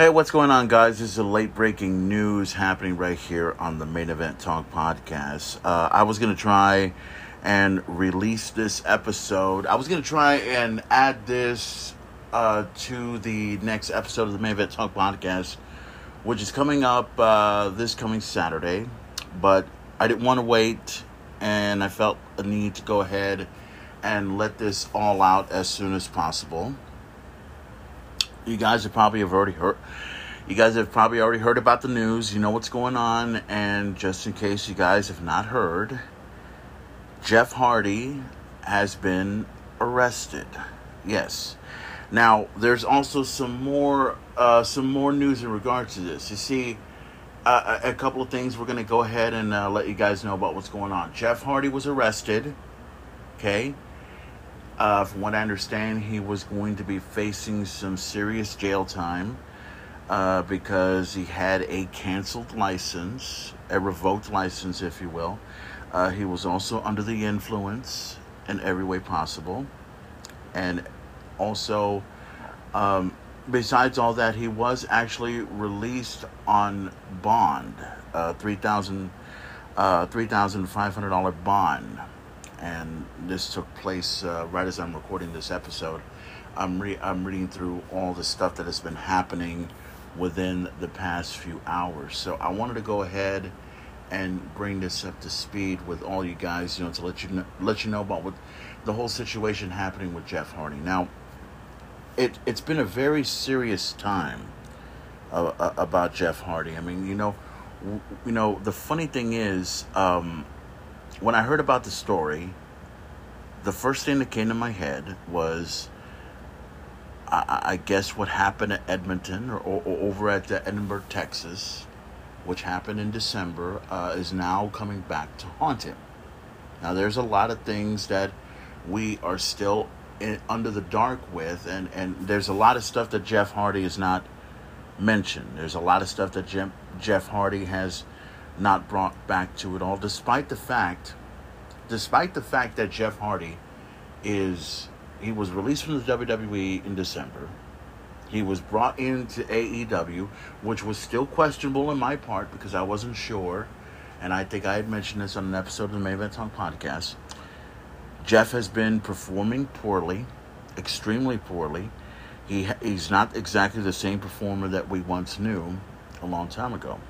Hey, what's going on, guys? This is the late-breaking news happening right here on the Main Event Talk podcast. I was going to try and release this episode. I was going to try and add this to the next episode of the Main Event Talk podcast, which is coming up this coming Saturday. But I didn't want to wait, and I felt a need to go ahead and let this all out as soon as possible. You guys have probably already heard. You guys have probably already heard about the news. You know what's going on. And just in case you guys have not heard, Jeff Hardy has been arrested. Yes. Now, there's also some more news in regards to this. You see, a couple of things we're going to go ahead and let you guys know about what's going on. Jeff Hardy was arrested. Okay. From what I understand, he was going to be facing some serious jail time because he had a canceled license, a revoked license, if you will. He was also under the influence in every way possible. And also, besides all that, he was actually released on bond, $3,500 bond. And this took place right as I'm recording this episode. I'm reading through all the stuff that has been happening within the past few hours. So I wanted to go ahead and bring this up to speed with all you guys, you know, to let you know about what the whole situation happening with Jeff Hardy. Now, it's been a very serious time about Jeff Hardy. I mean, you know, the funny thing is, when I heard about the story, the first thing that came to my head was, I guess, what happened at Edmonton or over at the Edinburg, Texas, which happened in December, is now coming back to haunt him. Now, there's a lot of things that we are still under the dark with, and there's a lot of stuff that Jeff Hardy has not mentioned. There's a lot of stuff that Jeff Hardy has not brought back to it all, despite the fact that Jeff Hardy was released from the WWE in December. He was brought into AEW, which was still questionable on my part because I wasn't sure, and I think I had mentioned this on an episode of the Main Event Talk podcast. Jeff has been performing poorly, extremely poorly. He's not exactly the same performer that we once knew a long time ago.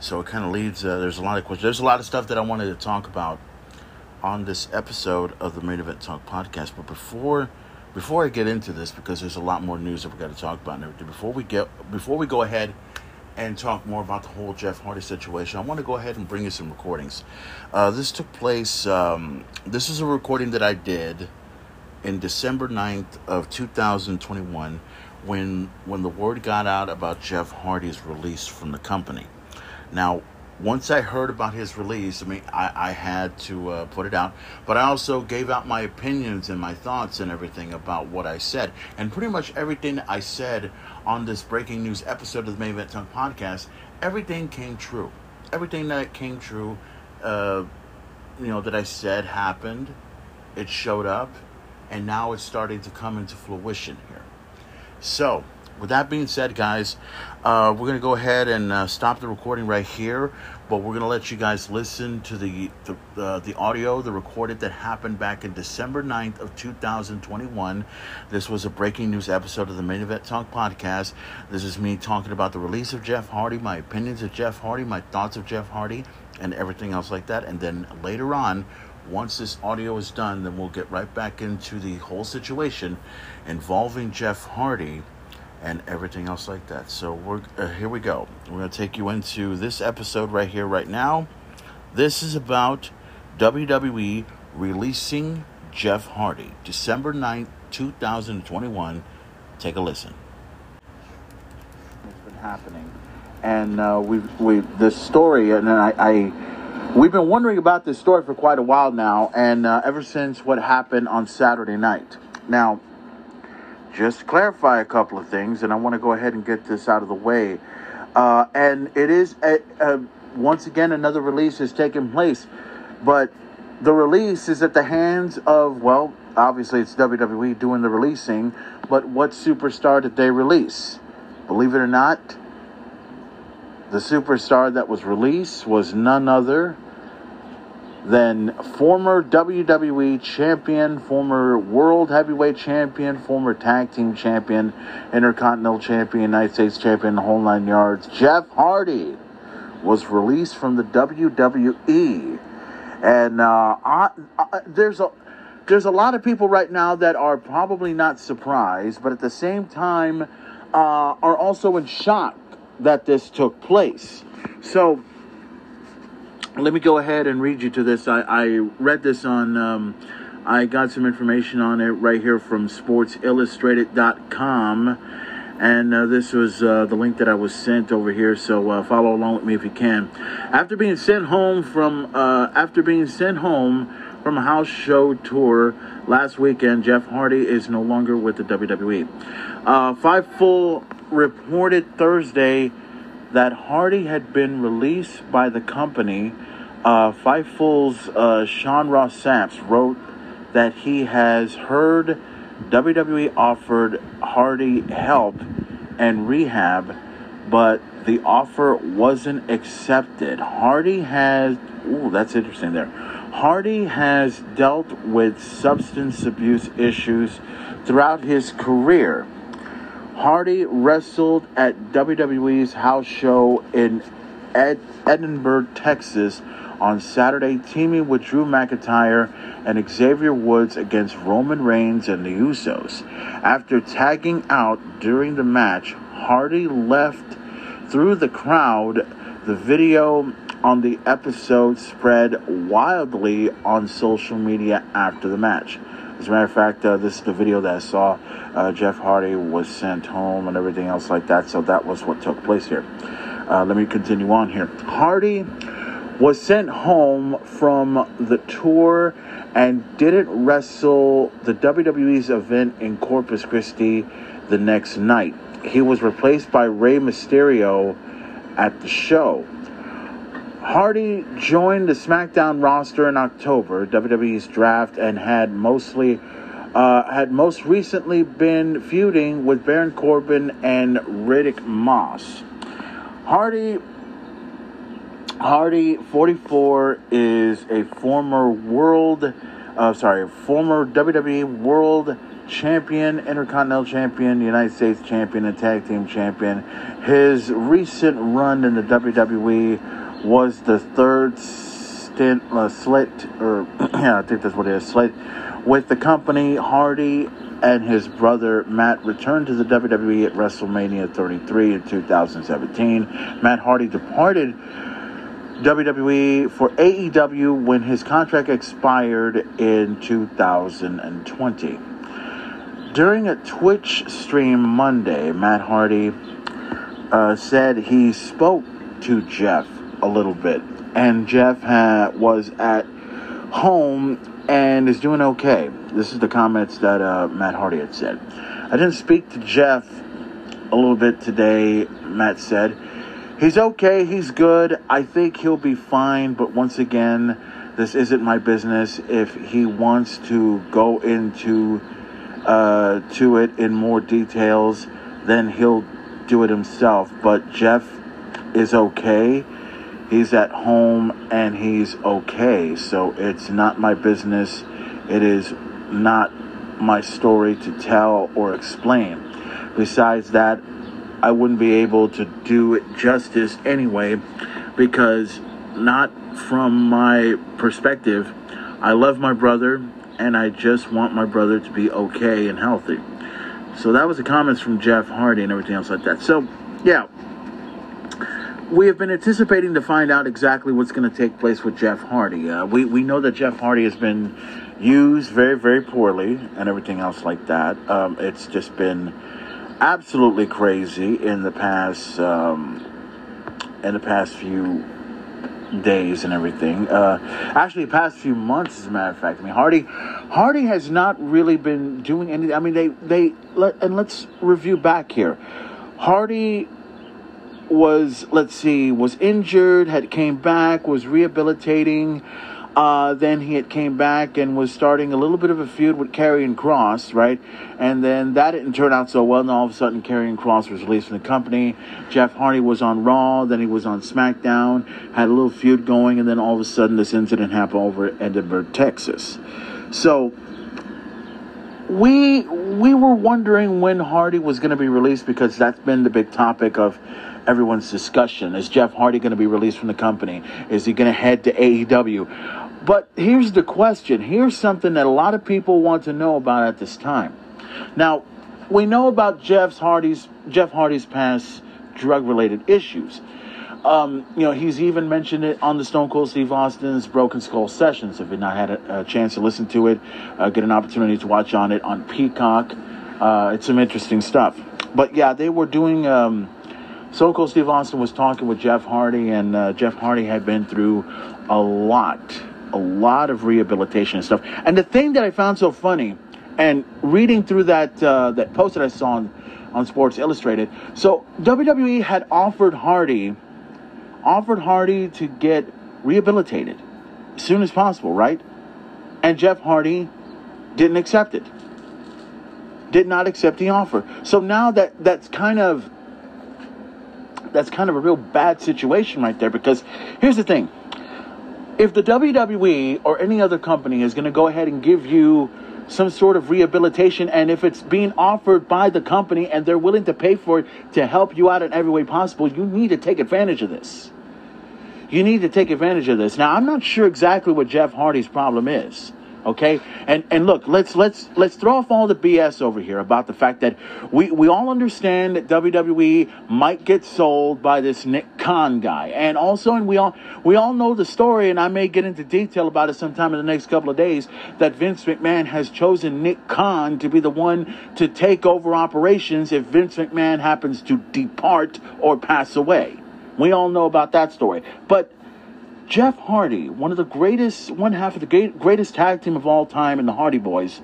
So it kind of leads, there's a lot of questions. There's a lot of stuff that I wanted to talk about on this episode of the Main Event Talk podcast. But before I get into this, because there's a lot more news that we've got to talk about and everything, before we go ahead and talk more about the whole Jeff Hardy situation, I want to go ahead and bring you some recordings. This took place, this is a recording that I did in December 9th of 2021 when the word got out about Jeff Hardy's release from the company. Now, once I heard about his release, I mean, I had to put it out. But I also gave out my opinions and my thoughts and everything about what I said. And pretty much everything I said on this breaking news episode of the Main Event Talk podcast, everything came true. Everything that came true, that I said happened. It showed up. And now it's starting to come into fruition here. So, with that being said, guys, we're going to go ahead and stop the recording right here, but we're going to let you guys listen to the audio, the recorded that happened back in December 9th of 2021. This was a breaking news episode of the Main Event Talk podcast. This is me talking about the release of Jeff Hardy, my opinions of Jeff Hardy, my thoughts of Jeff Hardy, and everything else like that. And then later on, once this audio is done, then we'll get right back into the whole situation involving Jeff Hardy and everything else like that. So here we go. We're going to take you into this episode right here, right now. This is about WWE releasing Jeff Hardy. December 9th, 2021. Take a listen. It's been happening. And this story, and we've been wondering about this story for quite a while now, and ever since what happened on Saturday night. Now, just to clarify a couple of things, and I want to go ahead and get this out of the way. And it is, once again, another release has taken place. But the release is at the hands of, well, obviously it's WWE doing the releasing, but what superstar did they release? Believe it or not, the superstar that was released was none other than former WWE champion, former world heavyweight champion, former tag team champion, intercontinental champion, United States champion, the whole nine yards. Jeff Hardy was released from the WWE. And there's a lot of people right now that are probably not surprised, but at the same time are also in shock that this took place. So let me go ahead and read you to this. I read this on, I got some information on it right here from sportsillustrated.com. And this was the link that I was sent over here, so follow along with me if you can. After being sent home from a house show tour last weekend, Jeff Hardy is no longer with the WWE. Fightful reported Thursday that Hardy had been released by the company. Fightful's Sean Ross Sapp wrote that he has heard WWE offered Hardy help and rehab, but the offer wasn't accepted. Hardy has... Ooh, that's interesting there. Hardy has dealt with substance abuse issues throughout his career. Hardy wrestled at WWE's house show in Edinburg, Texas, on Saturday, teaming with Drew McIntyre and Xavier Woods against Roman Reigns and the Usos. After tagging out during the match, Hardy left through the crowd. The video on the episode spread wildly on social media after the match. As a matter of fact, this is the video that I saw. Jeff Hardy was sent home and everything else like that, so that was what took place here. Let me continue on here. Hardy was sent home from the tour and didn't wrestle the WWE's event in Corpus Christi the next night. He was replaced by Rey Mysterio at the show. Hardy joined the SmackDown roster in October, WWE's draft, and had most recently been feuding with Baron Corbin and Riddick Moss. Hardy, 44, is a former WWE World Champion, Intercontinental Champion, United States Champion, and Tag Team Champion. His recent run in the WWE was the third stint, slate with the company. Hardy and his brother Matt returned to the WWE at WrestleMania 33 in 2017. Matt Hardy departed WWE for AEW when his contract expired in 2020. During a Twitch stream Monday, Matt Hardy said he spoke to Jeff a little bit, and Jeff was at home and is doing okay. This is the comments that Matt Hardy had said. I didn't speak to Jeff a little bit today, Matt said. He's okay, he's good, I think he'll be fine, but once again, this isn't my business. If he wants to go into to it in more details, then he'll do it himself. But Jeff is okay, he's at home, and he's okay. So it's not my business, it is not my story to tell or explain. Besides that, I wouldn't be able to do it justice anyway, because not from my perspective. I love my brother, and I just want my brother to be okay and healthy. So that was the comments from Jeff Hardy and everything else like that. So, yeah, we have been anticipating to find out exactly what's going to take place with Jeff Hardy. We know that Jeff Hardy has been used very, very poorly and everything else like that. It's just been absolutely crazy in the past few days and everything. Actually, the past few months, as a matter of fact. I mean, Hardy has not really been doing anything. I mean, let's review back here. Hardy was injured, had came back, was rehabilitating. Then he had came back and was starting a little bit of a feud with Karrion Kross, right? And then that didn't turn out so well, and all of a sudden Karrion Kross was released from the company. Jeff Hardy was on Raw, then he was on SmackDown, had a little feud going, and then all of a sudden this incident happened over at Edinburg, Texas. So we were wondering when Hardy was going to be released, because that's been the big topic of everyone's discussion. Is Jeff Hardy going to be released from the company? Is he going to head to AEW? But here's the question. Here's something that a lot of people want to know about at this time. Now, we know about Jeff Hardy's past drug-related issues. He's even mentioned it on the Stone Cold Steve Austin's Broken Skull Sessions. If you've not had a chance to listen to it, get an opportunity to watch on it on Peacock. It's some interesting stuff. But yeah, they were doing... Stone Cold Steve Austin was talking with Jeff Hardy, and Jeff Hardy had been through a lot of rehabilitation and stuff. And the thing that I found so funny, and reading through that post that I saw on Sports Illustrated, so WWE had offered Hardy to get rehabilitated as soon as possible, right? And Jeff Hardy didn't accept it. Did not accept the offer. So now that's kind of a real bad situation right there, because here's the thing. If the WWE or any other company is going to go ahead and give you some sort of rehabilitation, and if it's being offered by the company and they're willing to pay for it to help you out in every way possible, you need to take advantage of this. You need to take advantage of this. Now, I'm not sure exactly what Jeff Hardy's problem is, okay? And look, let's throw off all the BS over here about the fact that we all understand that WWE might get sold by this Nick Khan guy. And also, and we all know the story, and I may get into detail about it sometime in the next couple of days, that Vince McMahon has chosen Nick Khan to be the one to take over operations if Vince McMahon happens to depart or pass away. We all know about that story. But Jeff Hardy, one half of the greatest tag team of all time in the Hardy Boys,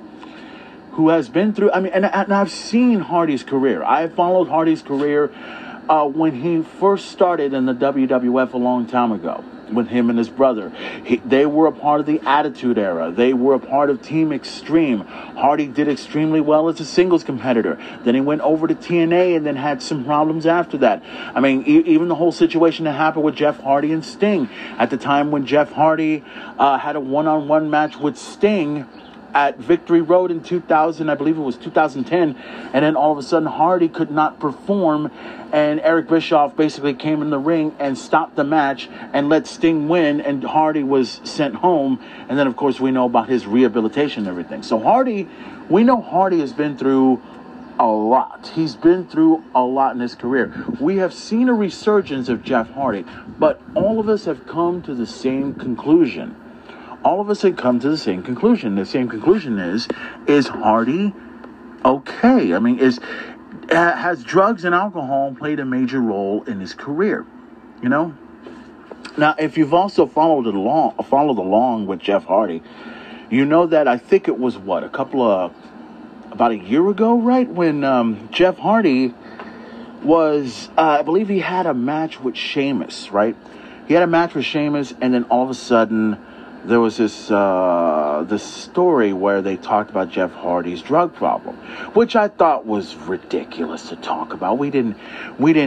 who has been through, and I've seen Hardy's career. I followed Hardy's career when he first started in the WWF a long time ago with him and his brother. They were a part of the Attitude Era. They were a part of Team Extreme. Hardy did extremely well as a singles competitor. Then he went over to TNA and then had some problems after that. I mean, even the whole situation that happened with Jeff Hardy and Sting at the time when Jeff Hardy had a one-on-one match with Sting at Victory Road in 2000, I believe it was 2010, and then all of a sudden Hardy could not perform, and Eric Bischoff basically came in the ring and stopped the match and let Sting win, and Hardy was sent home. And then, of course, we know about his rehabilitation and everything. So Hardy, we know Hardy has been through a lot. He's been through a lot in his career. We have seen a resurgence of Jeff Hardy, but all of us have come to the same conclusion. All of us had come to the same conclusion. The same conclusion is Hardy okay? I mean, has drugs and alcohol played a major role in his career? You know? Now, if you've also followed along with Jeff Hardy, you know that I think it was, about a year ago, right? When Jeff Hardy was, I believe he had a match with Sheamus, right? He had a match with Sheamus, and then all of a sudden there was this story where they talked about Jeff Hardy's drug problem, which I thought was ridiculous to talk about. We didn't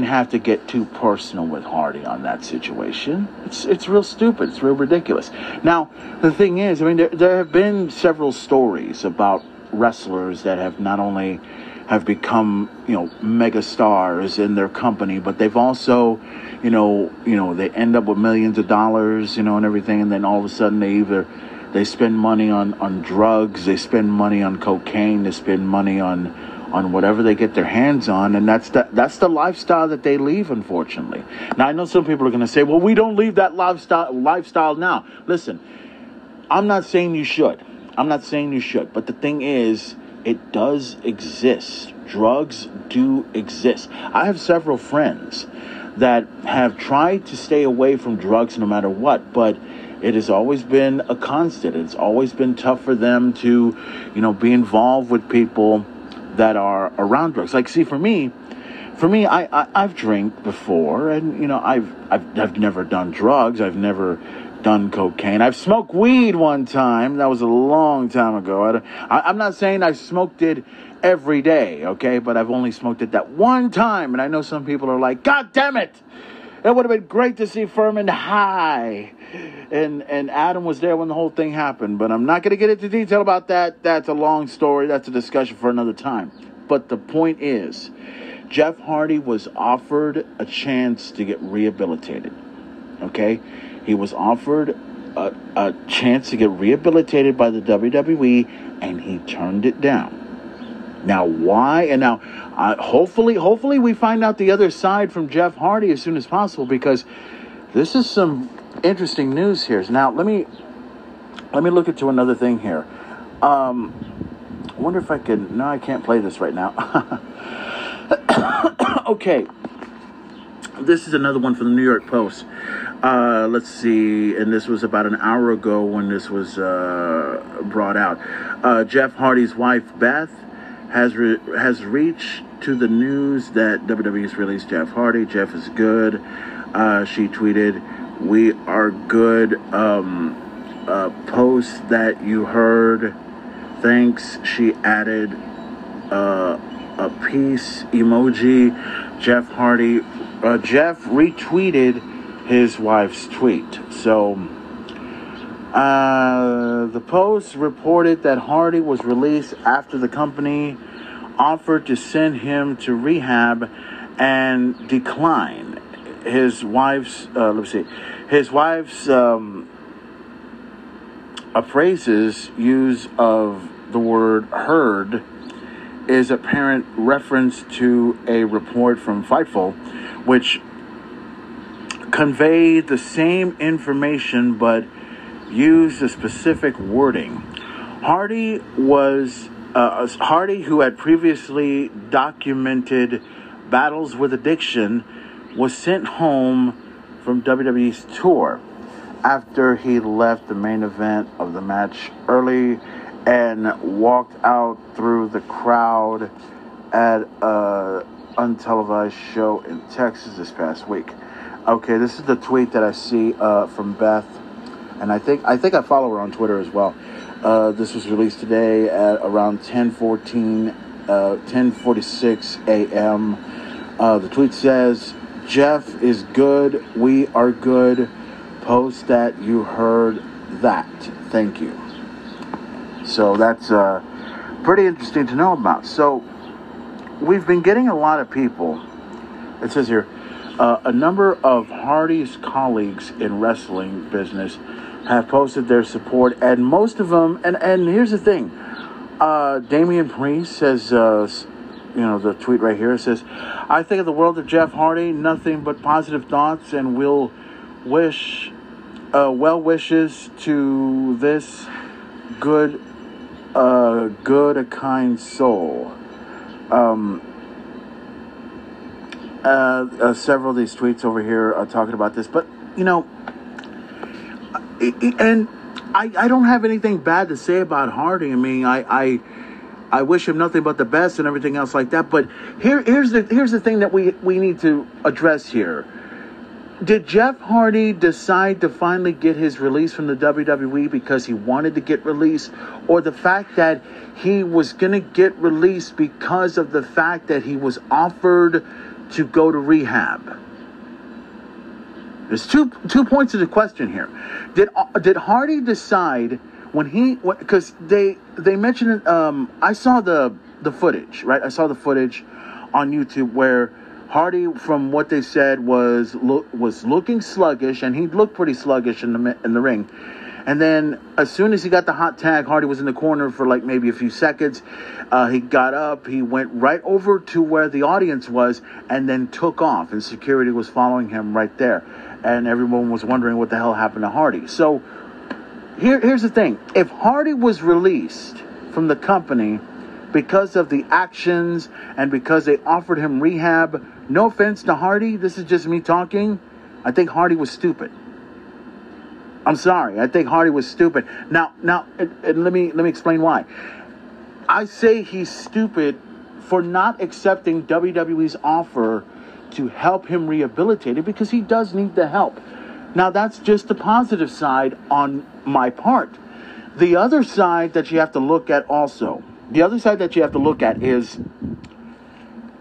have to get too personal with Hardy on that situation. It's real stupid. It's real ridiculous. Now, the thing is, I mean, there have been several stories about wrestlers that have not only have become, mega stars in their company, but they've also, they end up with millions of dollars, and everything, and then all of a sudden they spend money on drugs, they spend money on cocaine, they spend money on whatever they get their hands on, and that's the lifestyle that they leave, unfortunately. Now, I know some people are going to say, well, we don't leave that lifestyle now. Listen, I'm not saying you should. But the thing is, it does exist. Drugs do exist. I have several friends that have tried to stay away from drugs no matter what, but it has always been a constant. It's always been tough for them to, be involved with people that are around drugs. Like, see, for me, I've drank before, and I've never done drugs. I've never done cocaine. I've smoked weed one time. That was a long time ago. I'm not saying I smoked it every day, okay? But I've only smoked it that one time. And I know some people are like, God damn it! It would have been great to see Furman high. And Adam was there when the whole thing happened. But I'm not going to get into detail about that. That's a long story. That's a discussion for another time. But the point is, Jeff Hardy was offered a chance to get rehabilitated, okay? He was offered a chance to get rehabilitated by the WWE, and he turned it down. Now, why? And now, hopefully we find out the other side from Jeff Hardy as soon as possible, because this is some interesting news here. Now, let me look into another thing here. I wonder if I can... No, I can't play this right now. Okay. This is another one from the New York Post. Let's see. And this was about an hour ago when this was brought out. Jeff Hardy's wife, Beth, has reached to the news that WWE's released Jeff Hardy. Jeff is good. She tweeted, "We are good. Post that you heard. Thanks." She added a peace emoji. Jeff Hardy. Jeff retweeted his wife's tweet. So the Post reported that Hardy was released after the company offered to send him to rehab and declined. His wife's appraises use of the word "heard" is apparent reference to a report from Fightful, which conveyed the same information but used a specific wording. Hardy, who had previously documented battles with addiction, was sent home from WWE's tour after he left the main event of the match early and walked out through the crowd at an untelevised show in Texas this past week. Okay, this is the tweet that I see from Beth, and I think I follow her on Twitter as well. This was released today at around 10:46 a.m. The tweet says, "Jeff is good. We are good. Post that you heard that. Thank you." So that's pretty interesting to know about. So we've been getting a lot of people. It says here, a number of Hardy's colleagues in wrestling business have posted their support, and most of them, and here's the thing, Damian Priest says, the tweet right here says, "I think of the world of Jeff Hardy, nothing but positive thoughts, and will wish well wishes to this good a kind soul." Several of these tweets over here are talking about this, but and I don't have anything bad to say about Hardy. I mean, I wish him nothing but the best and everything else like that. But here's the thing that we need to address here. Did Jeff Hardy decide to finally get his release from the WWE because he wanted to get released, or the fact that he was going to get released because of the fact that he was offered to go to rehab? There's two points to the question here. Did Hardy decide when he, because they mentioned, I saw the footage, right? I saw the footage on YouTube where Hardy, from what they said, was looking sluggish, and he looked pretty sluggish in the ring. And then, as soon as he got the hot tag, Hardy was in the corner for like maybe a few seconds. He got up, he went right over to where the audience was, and then took off. And security was following him right there, and everyone was wondering what the hell happened to Hardy. So, here's the thing: if Hardy was released from the company because of the actions and because they offered him rehab, no offense to Hardy, this is just me talking, I think Hardy was stupid. I'm sorry, I think Hardy was stupid. Now, and let me explain why. I say he's stupid for not accepting WWE's offer to help him rehabilitate it, because he does need the help. Now, that's just the positive side on my part. The other side that you have to look at also, is,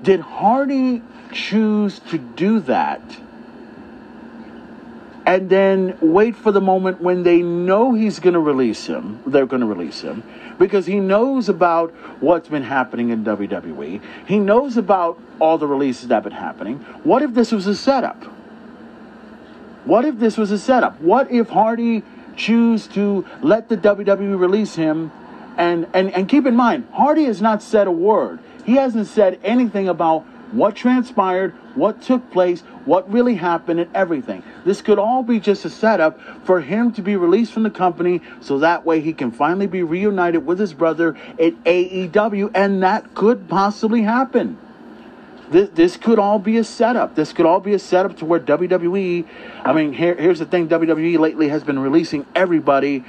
did Hardy choose to do that and then wait for the moment when they know he's going to release him? They're going to release him because he knows about what's been happening in WWE. He knows about all the releases that have been happening. What if this was a setup? What if Hardy choose to let the WWE release him? And keep in mind, Hardy has not said a word. He hasn't said anything about what transpired, what took place, what really happened, and everything. This could all be just a setup for him to be released from the company so that way he can finally be reunited with his brother at AEW, and that could possibly happen. This could all be a setup. This could all be a setup to where WWE, I mean, here's the thing, WWE lately has been releasing everybody,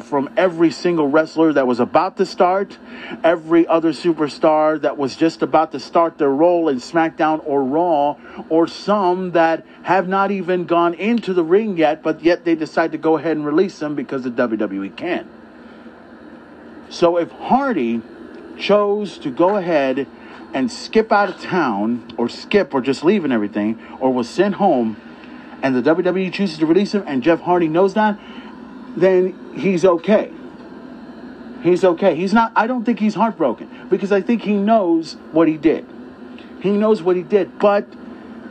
from every single wrestler that was about to start, every other superstar that was just about to start their role in SmackDown or Raw, or some that have not even gone into the ring yet, but yet they decide to go ahead and release them because the WWE can. So if Hardy chose to go ahead and skip out of town, or just leaving everything, or was sent home, and the WWE chooses to release him, and Jeff Hardy knows that, then he's okay. He's not, I don't think he's heartbroken, because I think he knows what he did. But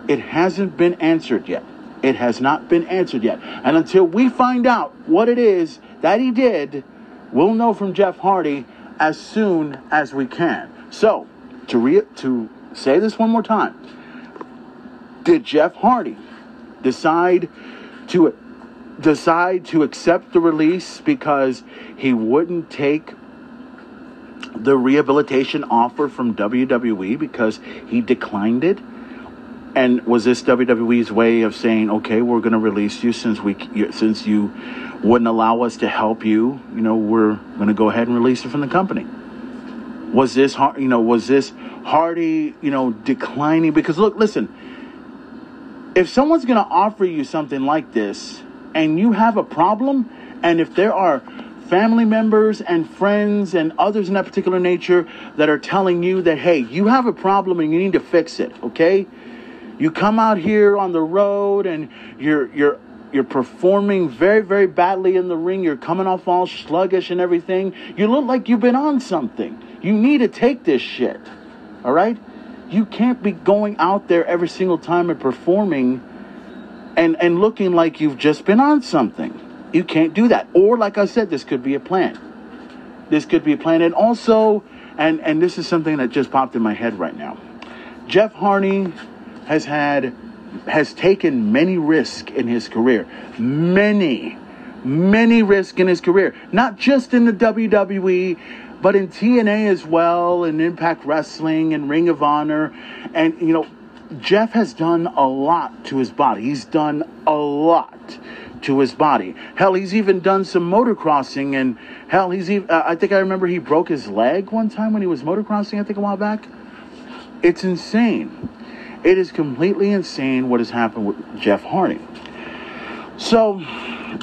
it hasn't been answered yet. And until we find out what it is that he did, we'll know from Jeff Hardy as soon as we can. So, to say this one more time, did Jeff Hardy decide to accept the release because he wouldn't take the rehabilitation offer from WWE because he declined it? And was this WWE's way of saying, okay, we're going to release you since you wouldn't allow us to help you? We're going to go ahead and release you from the company. Was this Hardy, declining? Because listen, if someone's going to offer you something like this and you have a problem, and if there are family members and friends and others in that particular nature that are telling you that, hey, you have a problem and you need to fix it, okay? You come out here on the road and you're performing very, very badly in the ring. You're coming off all sluggish and everything. You look like you've been on something. You need to take this shit, all right? You can't be going out there every single time and performing and looking like you've just been on something. You can't do that. Or, like I said, this could be a plan. And also, and this is something that just popped in my head right now, Jeff Hardy has taken many risks in his career. Many risks in his career. Not just in the WWE, but in TNA as well, and Impact Wrestling, and Ring of Honor. And, Jeff has done a lot to his body. Hell, he's even done some motocrossing, and hell, I think I remember he broke his leg one time when he was motocrossing, I think a while back. It's insane. It is completely insane what has happened with Jeff Hardy. So,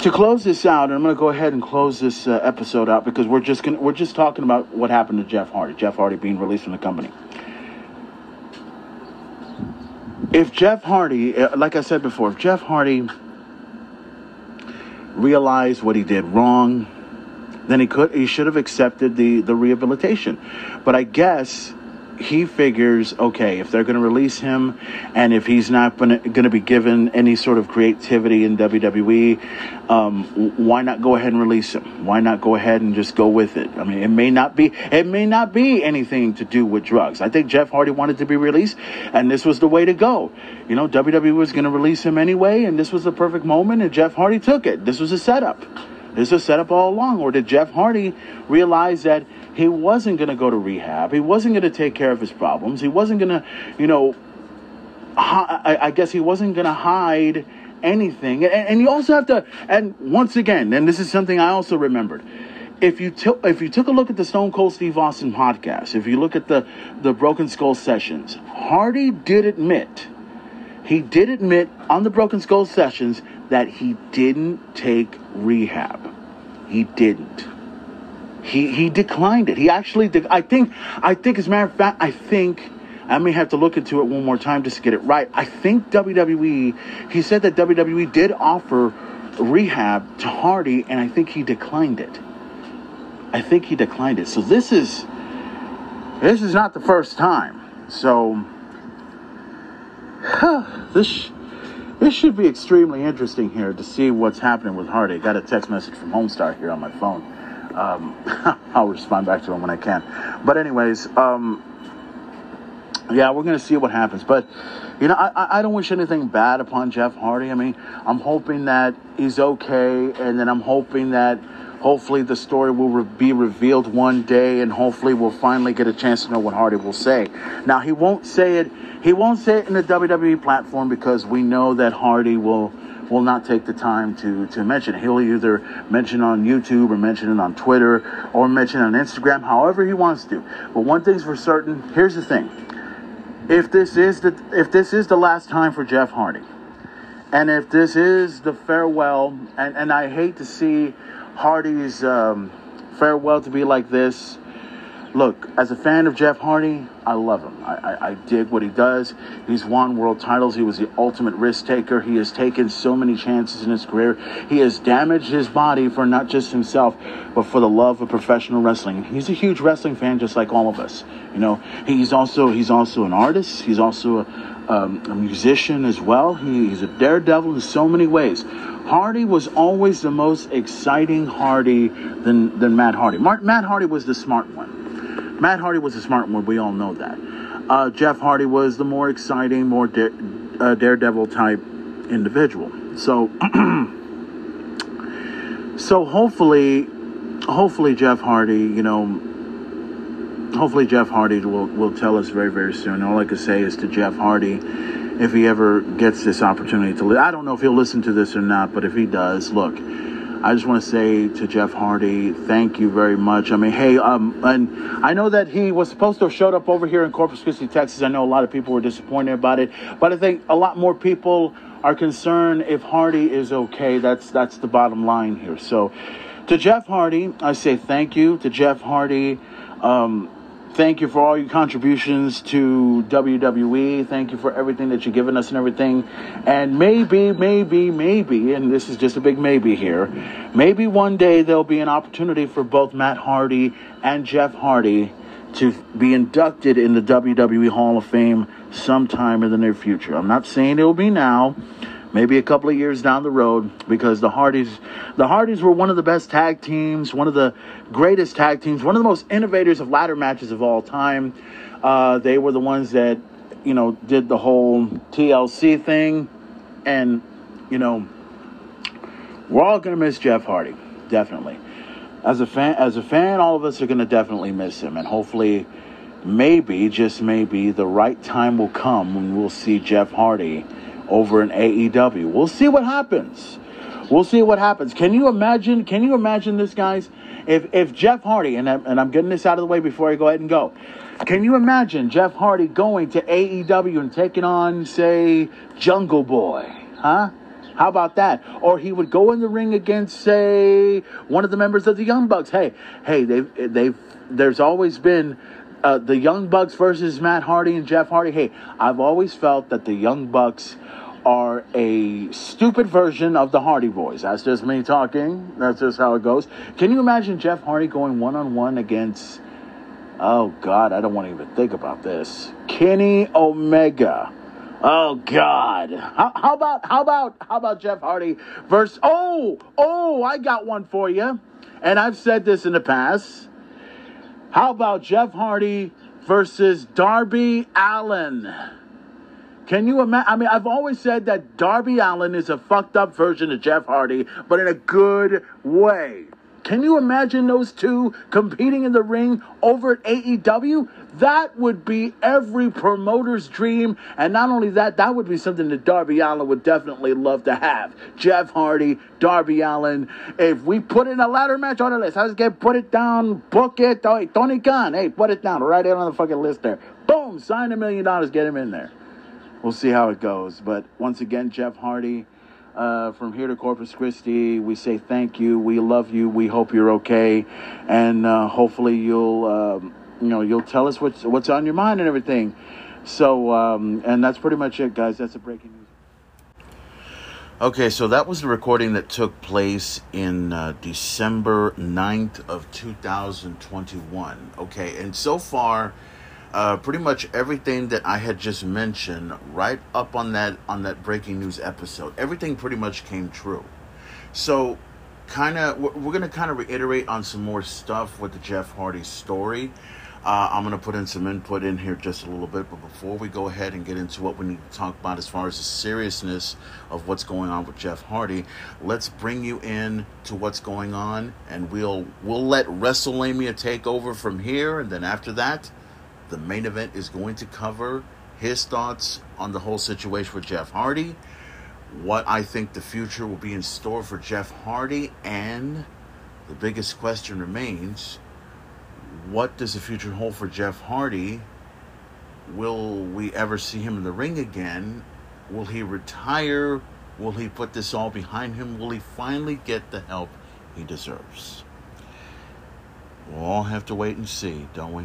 to close this out, and I'm going to go ahead and close this episode out because we're just talking about what happened to Jeff Hardy. Jeff Hardy being released from the company. If Jeff Hardy, like I said before, if Jeff Hardy realized what he did wrong, then he should have accepted the rehabilitation. But I guess he figures, okay, if they're going to release him and if he's not going to be given any sort of creativity in WWE, why not go ahead and release him? Why not go ahead and just go with it? I mean, it may not be anything to do with drugs. I think Jeff Hardy wanted to be released, and this was the way to go. WWE was going to release him anyway, and this was the perfect moment, and Jeff Hardy took it. This was a setup. This was set up all along. Or did Jeff Hardy realize that he wasn't going to go to rehab? He wasn't going to take care of his problems. He wasn't going to, I guess he wasn't going to hide anything. And you also have to, and once again, and this is something I also remembered, if you took a look at the Stone Cold Steve Austin podcast, if you look at the Broken Skull Sessions, Hardy did admit He did admit on the Broken Skull Sessions that he didn't take rehab. He didn't. He declined it. He actually, I think as a matter of fact, I may have to look into it one more time just to get it right. I think WWE, he said that WWE did offer rehab to Hardy, and I think he declined it. So this is not the first time. So this should be extremely interesting here to see what's happening with Hardy. I got a text message from Homestar here on my phone. I'll respond back to him when I can. But anyways, yeah, we're going to see what happens. But, you know, I don't wish anything bad upon Jeff Hardy. I mean, I'm hoping that he's okay, and then I'm hoping that hopefully the story will be revealed one day, and hopefully we'll finally get a chance to know what Hardy will say. Now, he won't say it. He won't say it in the WWE platform because we know that Hardy will not take the time to mention it. He'll either mention on YouTube or mention it on Twitter or mention it on Instagram, however he wants to. But one thing's for certain. Here's the thing. If this is the last time for Jeff Hardy, and if this is the farewell, and I hate to see Hardy's farewell to be like this. Look, as a fan of Jeff Hardy, I love him. I dig what he does. He's won world titles. He was the ultimate risk taker. He has taken so many chances in his career. He has damaged his body for not just himself, but for the love of professional wrestling. He's a huge wrestling fan, just like all of us. You know, he's also an artist. He's also a musician as well. He's a daredevil in so many ways. Hardy was always the most exciting Hardy than Matt Hardy. Matt Hardy was the smart one. Matt Hardy was a smart one. We all know that. Jeff Hardy was the more exciting, more daredevil type individual. So, hopefully Jeff Hardy, you know, hopefully Jeff Hardy will tell us very, very soon. All I can say is to Jeff Hardy, if he ever gets this opportunity to, I don't know if he'll listen to this or not, but if he does, look, I just want to say to Jeff Hardy, thank you very much. I mean, hey, and I know that he was supposed to have showed up over here in Corpus Christi, Texas. I know a lot of people were disappointed about it, but I think a lot more people are concerned if Hardy is okay. That's the bottom line here. So to Jeff Hardy, I say thank you. To Jeff Hardy, thank you for all your contributions to WWE. Thank you for everything that you've given us and everything. And maybe, and this is just a big maybe here, maybe one day there'll be an opportunity for both Matt Hardy and Jeff Hardy to be inducted in the WWE Hall of Fame sometime in the near future. I'm not saying it'll be now. Maybe a couple of years down the road, because the Hardys were one of the best tag teams, one of the greatest tag teams, one of the most innovators of ladder matches of all time. They were the ones that, you know, did the whole TLC thing. And, you know, we're all going to miss Jeff Hardy, definitely. As a fan, all of us are going to definitely miss him. And hopefully, maybe, just maybe, the right time will come when we'll see Jeff Hardy over in AEW. We'll see what happens. Can you imagine this, guys? If Jeff Hardy, and I'm getting this out of the way before I go ahead and go. Can you imagine Jeff Hardy going to AEW and taking on, say, Jungle Boy? Huh? How about that? Or he would go in the ring against, say, one of the members of the Young Bucks. Hey, there's always been the Young Bucks versus Matt Hardy and Jeff Hardy. Hey, I've always felt that the Young Bucks are a stupid version of the Hardy Boys. That's just me talking. That's just how it goes. Can you imagine Jeff Hardy going one-on-one against, oh, God, I don't want to even think about this, Kenny Omega. Oh, God. How about Jeff Hardy versus, oh, I got one for you. And I've said this in the past. How about Jeff Hardy versus Darby Allin? Can you imagine? I mean, I've always said that Darby Allin is a fucked up version of Jeff Hardy, but in a good way. Can you imagine those two competing in the ring over at AEW? That would be every promoter's dream. And not only that, that would be something that Darby Allin would definitely love to have. Jeff Hardy, Darby Allin. If we put in a ladder match on the list, I just get put it down, book it. Oh, hey, Tony Khan, hey, put it down. Right there on the fucking list there. Boom, sign $1 million, get him in there. we'll see how it goes. But once again, Jeff Hardy, from here to Corpus Christi, we say thank you. We love you. We hope you're okay, and hopefully you'll tell us what's on your mind and everything. So and that's pretty much it, guys. That's the breaking news. Okay, so that was the recording that took place in December 9th of 2021. Okay, and so far, pretty much everything that I had just mentioned right up on that breaking news episode, everything pretty much came true. So, we're gonna kind of reiterate on some more stuff with the Jeff Hardy story. I'm gonna put in some input in here just a little bit, but before we go ahead and get into what we need to talk about as far as the seriousness of what's going on with Jeff Hardy, let's bring you in to what's going on, and we'll let WrestleMania take over from here, and then after that, the main event is going to cover his thoughts on the whole situation with Jeff Hardy, what I think the future will be in store for Jeff Hardy, and the biggest question remains, what does the future hold for Jeff Hardy? Will we ever see him in the ring again? Will he retire? Will he put this all behind him? Will he finally get the help he deserves? We'll all have to wait and see, don't we?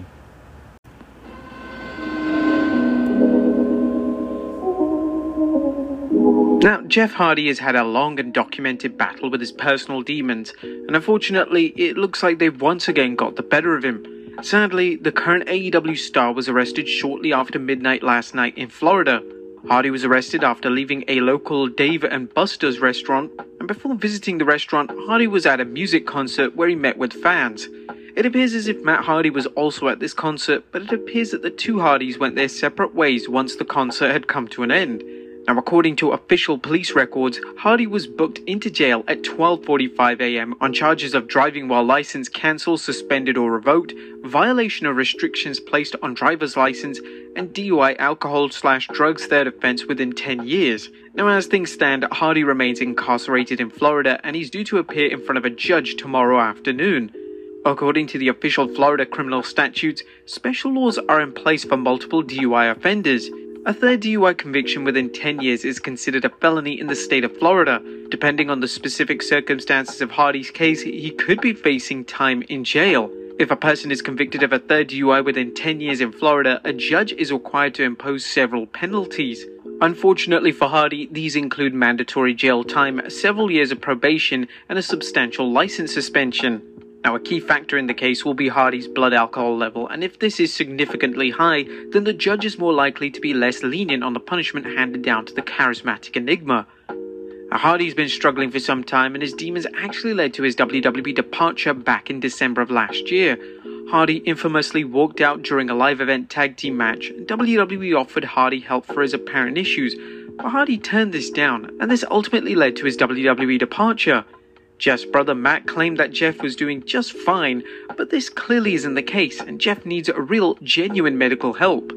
Now, Jeff Hardy has had a long and documented battle with his personal demons, and unfortunately, it looks like they've once again got the better of him. Sadly, the current AEW star was arrested shortly after midnight last night in Florida. Hardy was arrested after leaving a local Dave & Buster's restaurant, and before visiting the restaurant, Hardy was at a music concert where he met with fans. It appears as if Matt Hardy was also at this concert, but it appears that the two Hardys went their separate ways once the concert had come to an end. Now, according to official police records, Hardy was booked into jail at 12:45 a.m. on charges of driving while license cancelled, suspended or revoked, violation of restrictions placed on driver's license, and DUI alcohol/drugs third offense within 10 years. Now, as things stand, Hardy remains incarcerated in Florida, and he's due to appear in front of a judge tomorrow afternoon. According to the official Florida criminal statutes, special laws are in place for multiple DUI offenders. A third DUI conviction within 10 years is considered a felony in the state of Florida. Depending on the specific circumstances of Hardy's case, he could be facing time in jail. If a person is convicted of a third DUI within 10 years in Florida, a judge is required to impose several penalties. Unfortunately for Hardy, these include mandatory jail time, several years of probation, and a substantial license suspension. Now, a key factor in the case will be Hardy's blood alcohol level, and if this is significantly high, then the judge is more likely to be less lenient on the punishment handed down to the charismatic enigma. Now, Hardy's been struggling for some time, and his demons actually led to his WWE departure back in December of last year. Hardy infamously walked out during a live event tag team match, and WWE offered Hardy help for his apparent issues, but Hardy turned this down, and this ultimately led to his WWE departure. Jeff's brother Matt claimed that Jeff was doing just fine, but this clearly isn't the case, and Jeff needs a real, genuine medical help.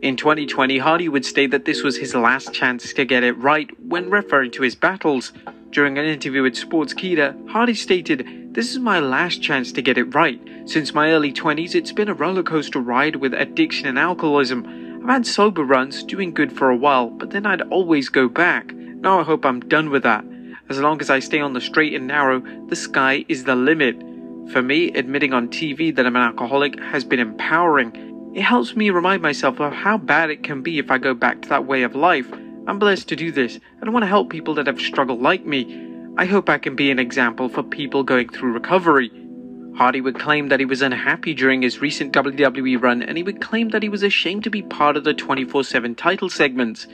In 2020, Hardy would state that this was his last chance to get it right when referring to his battles. During an interview with Sportskeeda, Hardy stated, "This is my last chance to get it right. Since my early 20s, it's been a rollercoaster ride with addiction and alcoholism. I've had sober runs, doing good for a while, but then I'd always go back. Now I hope I'm done with that. As long as I stay on the straight and narrow, the sky is the limit. For me, admitting on TV that I'm an alcoholic has been empowering. It helps me remind myself of how bad it can be if I go back to that way of life. I'm blessed to do this, and I want to help people that have struggled like me. I hope I can be an example for people going through recovery." Hardy would claim that he was unhappy during his recent WWE run, and he would claim that he was ashamed to be part of the 24/7 title segments.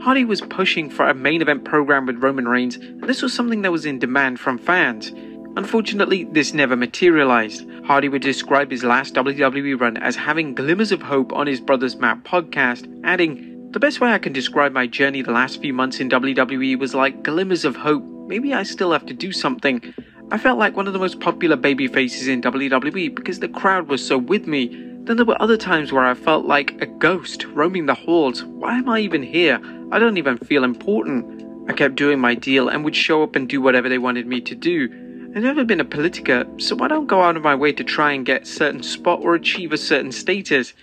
Hardy was pushing for a main event program with Roman Reigns, and this was something that was in demand from fans. Unfortunately, this never materialized. Hardy would describe his last WWE run as having glimmers of hope on his brother's Matt podcast, adding, "The best way I can describe my journey the last few months in WWE was like glimmers of hope. Maybe I still have to do something. I felt like one of the most popular babyfaces in WWE because the crowd was so with me. Then there were other times where I felt like a ghost roaming the halls. Why am I even here? I don't even feel important. I kept doing my deal and would show up and do whatever they wanted me to do. I've never been a politica, so I don't go out of my way to try and get a certain spot or achieve a certain status.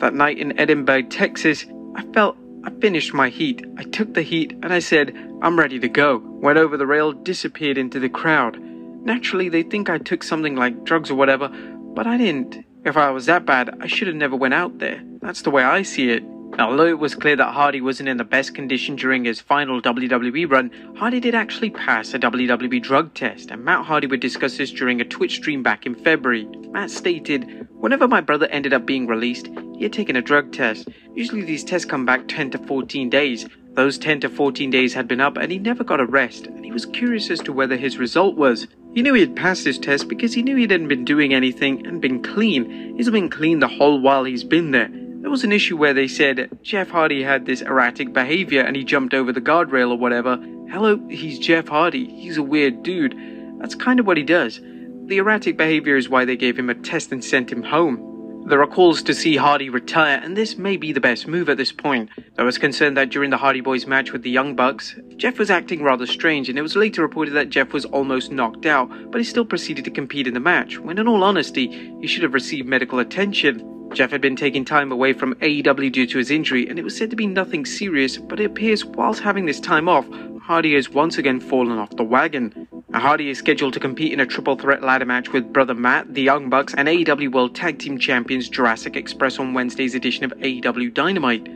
That night in Edinburg, Texas, I felt I finished my heat. I took the heat and I said, I'm ready to go. Went over the rail, disappeared into the crowd. Naturally, they think I took something like drugs or whatever, but I didn't. If I was that bad, I should have never went out there. That's the way I see it. Although it was clear that Hardy wasn't in the best condition during his final WWE run, Hardy did actually pass a WWE drug test, and Matt Hardy would discuss this during a Twitch stream back in February. Matt stated, whenever my brother ended up being released, he had taken a drug test. Usually these tests come back 10 to 14 days. Those 10 to 14 days had been up and he never got a rest, and he was curious as to whether his result was. He knew he had passed his test because he knew he hadn't been doing anything and been clean. He's been clean the whole while he's been there. There was an issue where they said Jeff Hardy had this erratic behavior and he jumped over the guardrail or whatever. Hello, he's Jeff Hardy. He's a weird dude. That's kind of what he does. The erratic behavior is why they gave him a test and sent him home. There are calls to see Hardy retire, and this may be the best move at this point. There was concern that during the Hardy Boys match with the Young Bucks, Jeff was acting rather strange, and it was later reported that Jeff was almost knocked out, but he still proceeded to compete in the match, when in all honesty, he should have received medical attention. Jeff had been taking time away from AEW due to his injury, and it was said to be nothing serious, but it appears whilst having this time off, Hardy has once again fallen off the wagon. Now, Hardy is scheduled to compete in a triple threat ladder match with Brother Matt, the Young Bucks, and AEW World Tag Team Champions Jurassic Express on Wednesday's edition of AEW Dynamite.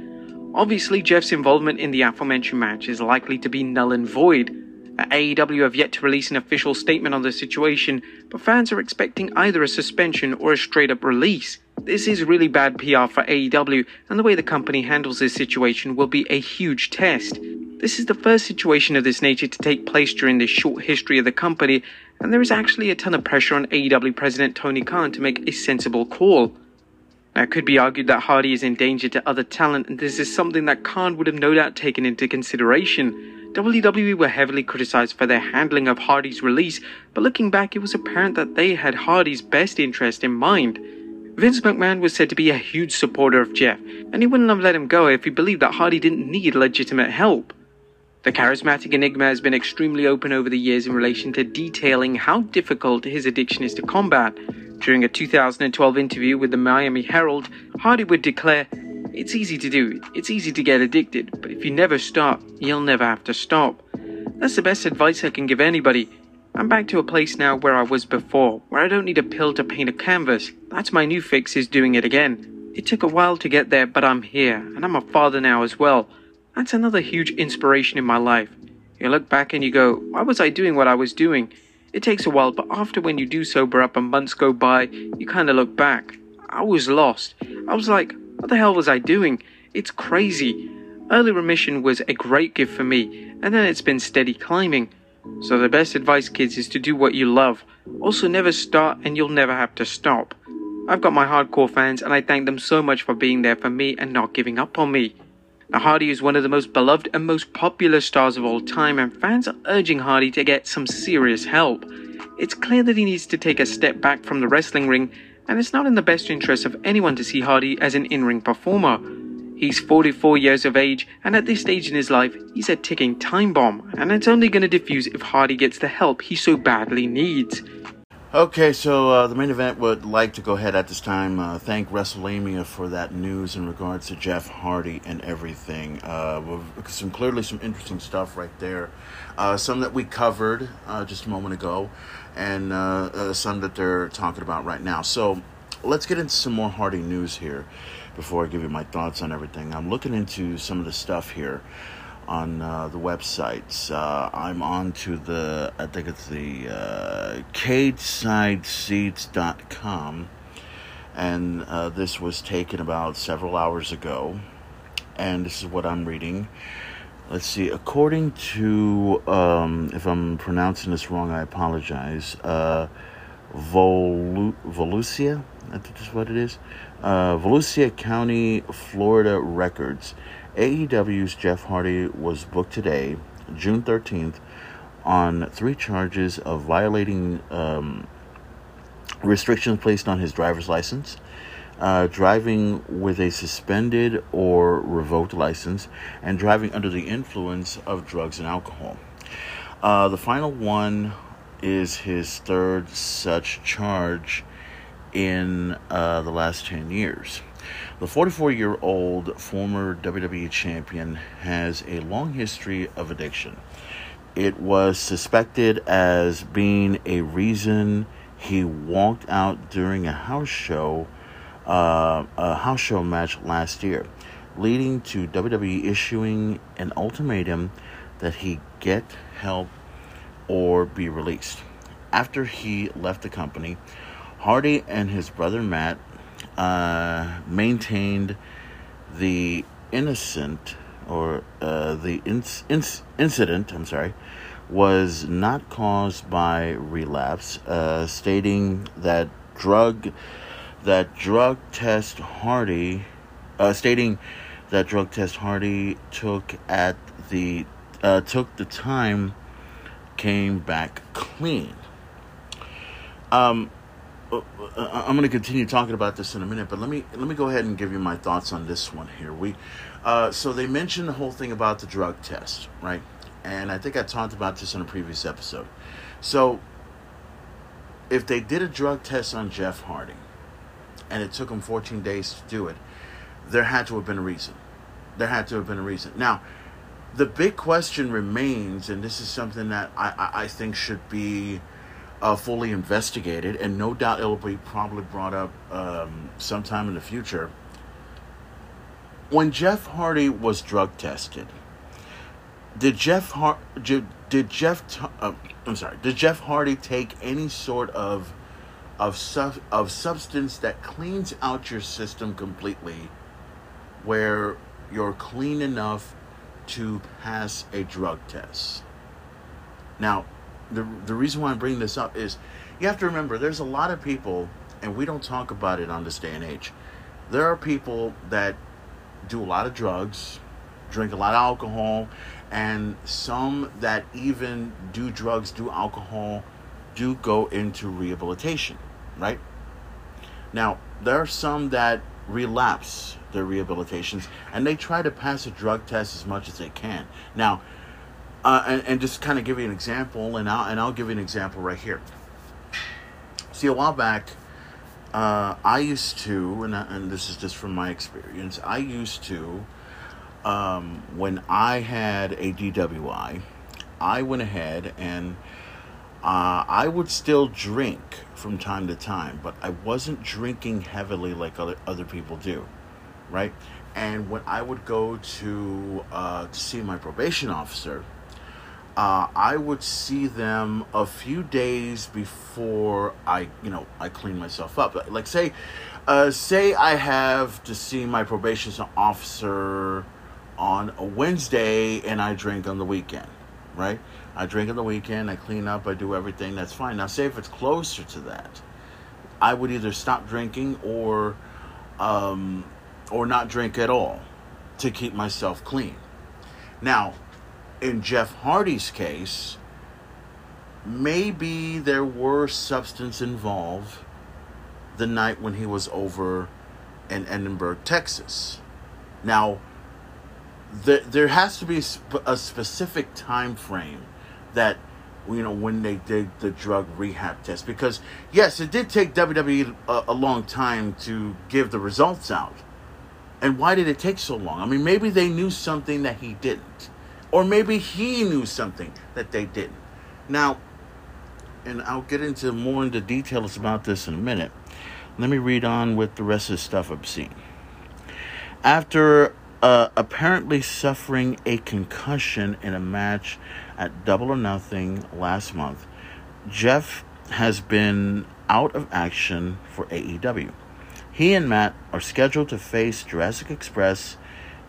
Obviously, Jeff's involvement in the aforementioned match is likely to be null and void. AEW have yet to release an official statement on the situation, but fans are expecting either a suspension or a straight-up release. This is really bad PR for AEW, and the way the company handles this situation will be a huge test. This is the first situation of this nature to take place during this short history of the company, and there is actually a ton of pressure on AEW president Tony Khan to make a sensible call. Now, it could be argued that Hardy is in danger to other talent, and this is something that Khan would have no doubt taken into consideration. WWE were heavily criticized for their handling of Hardy's release, but looking back, it was apparent that they had Hardy's best interest in mind. Vince McMahon was said to be a huge supporter of Jeff, and he wouldn't have let him go if he believed that Hardy didn't need legitimate help. The charismatic enigma has been extremely open over the years in relation to detailing how difficult his addiction is to combat. During a 2012 interview with the Miami Herald, Hardy would declare, "It's easy to do, it's easy to get addicted, but if you never stop, you'll never have to stop." That's the best advice I can give anybody. I'm back to a place now where I was before, where I don't need a pill to paint a canvas. That's my new fix, is doing it again. It took a while to get there, but I'm here, and I'm a father now as well. That's another huge inspiration in my life. You look back and you go, why was I doing what I was doing? It takes a while, but after when you do sober up and months go by, you kind of look back. I was lost. I was like, what the hell was I doing? It's crazy. Early remission was a great gift for me, and then it's been steady climbing. So the best advice, kids, is to do what you love. Also, never start and you'll never have to stop. I've got my hardcore fans, and I thank them so much for being there for me and not giving up on me. Now, Hardy is one of the most beloved and most popular stars of all time, and fans are urging Hardy to get some serious help. It's clear that he needs to take a step back from the wrestling ring, and it's not in the best interest of anyone to see Hardy as an in-ring performer. He's 44 years of age, and at this stage in his life, he's a ticking time bomb, and it's only going to diffuse if Hardy gets the help he so badly needs. Okay, so the main event would like to go ahead at this time, thank WrestleMania for that news in regards to Jeff Hardy and everything. Clearly some interesting stuff right there. Some that we covered just a moment ago, and some that they're talking about right now. So let's get into some more Hardy news here before I give you my thoughts on everything. I'm looking into some of the stuff here on the websites. I'm on to the, I think it's the CageSideSeats.com, and this was taken about several hours ago, and this is what I'm reading. Let's see, according to, if I'm pronouncing this wrong, I apologize, Volusia, I think that's what it is, Volusia County, Florida records, AEW's Jeff Hardy was booked today, June 13th, on 3 charges of violating restrictions placed on his driver's license, driving with a suspended or revoked license, and driving under the influence of drugs and alcohol. The final one is his 3rd such charge in the last 10 years. The 44-year-old former WWE champion has a long history of addiction. It was suspected as being a reason he walked out during a house show match last year, leading to WWE issuing an ultimatum that he get help or be released. After he left the company, Hardy and his brother Matt maintained the incident. Was not caused by relapse, stating that drug test Hardy took at the time came back clean. I'm going to continue talking about this in a minute, but let me go ahead and give you my thoughts on this one here. So they mentioned the whole thing about the drug test, right? And I think I talked about this in a previous episode. So if they did a drug test on Jeff Hardy and it took him 14 days to do it, there had to have been a reason. Now, the big question remains, and this is something that I think should be fully investigated, and no doubt it'll be probably brought up sometime in the future. When Jeff Hardy was drug tested, did Jeff Hardy take any sort of substance that cleans out your system completely, where you're clean enough to pass a drug test? Now, the reason why I bring this up is you have to remember there's a lot of people, and we don't talk about it on this day and age. There are people that do a lot of drugs, drink a lot of alcohol, and some that even do drugs, do alcohol, do go into rehabilitation, right? Now, there are some that relapse their rehabilitations, and they try to pass a drug test as much as they can. Now, and just kind of give you an example, and I'll give you an example right here. See, a while back, I used to, and this is just from my experience, I used to, when I had a DWI, I went ahead and I would still drink from time to time, but I wasn't drinking heavily like other people do, right? And when I would go to see my probation officer, I would see them a few days before I clean myself up. Like say I have to see my probation officer on a Wednesday and I drink on the weekend, right? I drink on the weekend, I clean up, I do everything, that's fine. Now say if it's closer to that, I would either stop drinking or not drink at all to keep myself clean. Now, in Jeff Hardy's case, maybe there were substance involved the night when he was over in Edinburg, Texas. Now, there has to be a specific time frame that, when they did the drug rehab test. Because, yes, it did take WWE a long time to give the results out. And why did it take so long? I mean, maybe they knew something that he didn't. Or maybe he knew something that they didn't. Now, and I'll get into details about this in a minute. Let me read on with the rest of the stuff I've seen. After apparently suffering a concussion in a match at Double or Nothing last month, Jeff has been out of action for AEW. He and Matt are scheduled to face Jurassic Express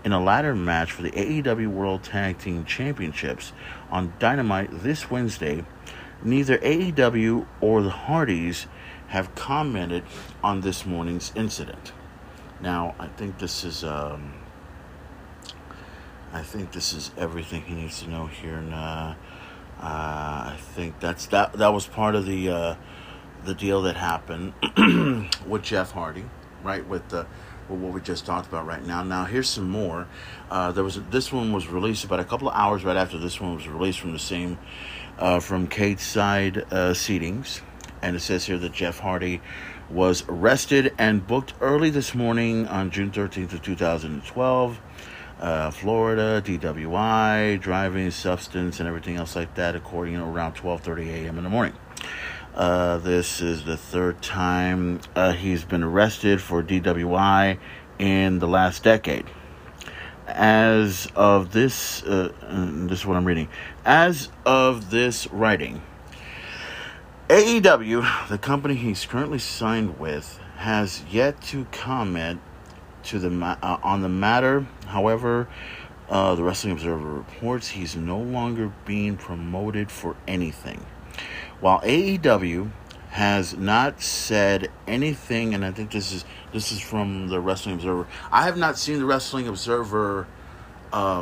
in a ladder match for the AEW World Tag Team Championships on Dynamite this Wednesday. Neither AEW or the Hardys have commented on this morning's incident. Now, I think this is everything he needs to know here, and I think that. That was part of the deal that happened with Jeff Hardy, right? With what we just talked about right now. Now, here's some more. This one was released about a couple of hours right after this one was released from the same from Kate's side seatings, and it says here that Jeff Hardy was arrested and booked early this morning on June 13th of 2012. Florida, DWI, driving, substance, and everything else like that, according to around 12:30 a.m. in the morning. This is the third time he's been arrested for DWI in the last decade. As of this, this is what I'm reading. As of this writing, AEW, the company he's currently signed with, has yet to comment on the matter. However, the Wrestling Observer reports he's no longer being promoted for anything. While AEW has not said anything, and I think this is from the Wrestling Observer. I have not seen the Wrestling Observer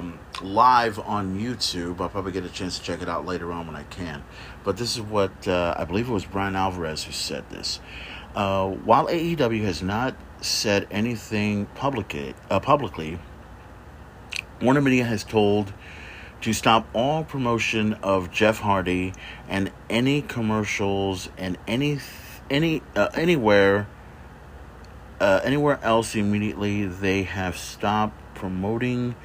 live on YouTube. I'll probably get a chance to check it out later on when I can. But this is what I believe it was Brian Alvarez who said this. While AEW has not said anything publicly, Warner Media has told to stop all promotion of Jeff Hardy and any commercials and anywhere else immediately. They have stopped promoting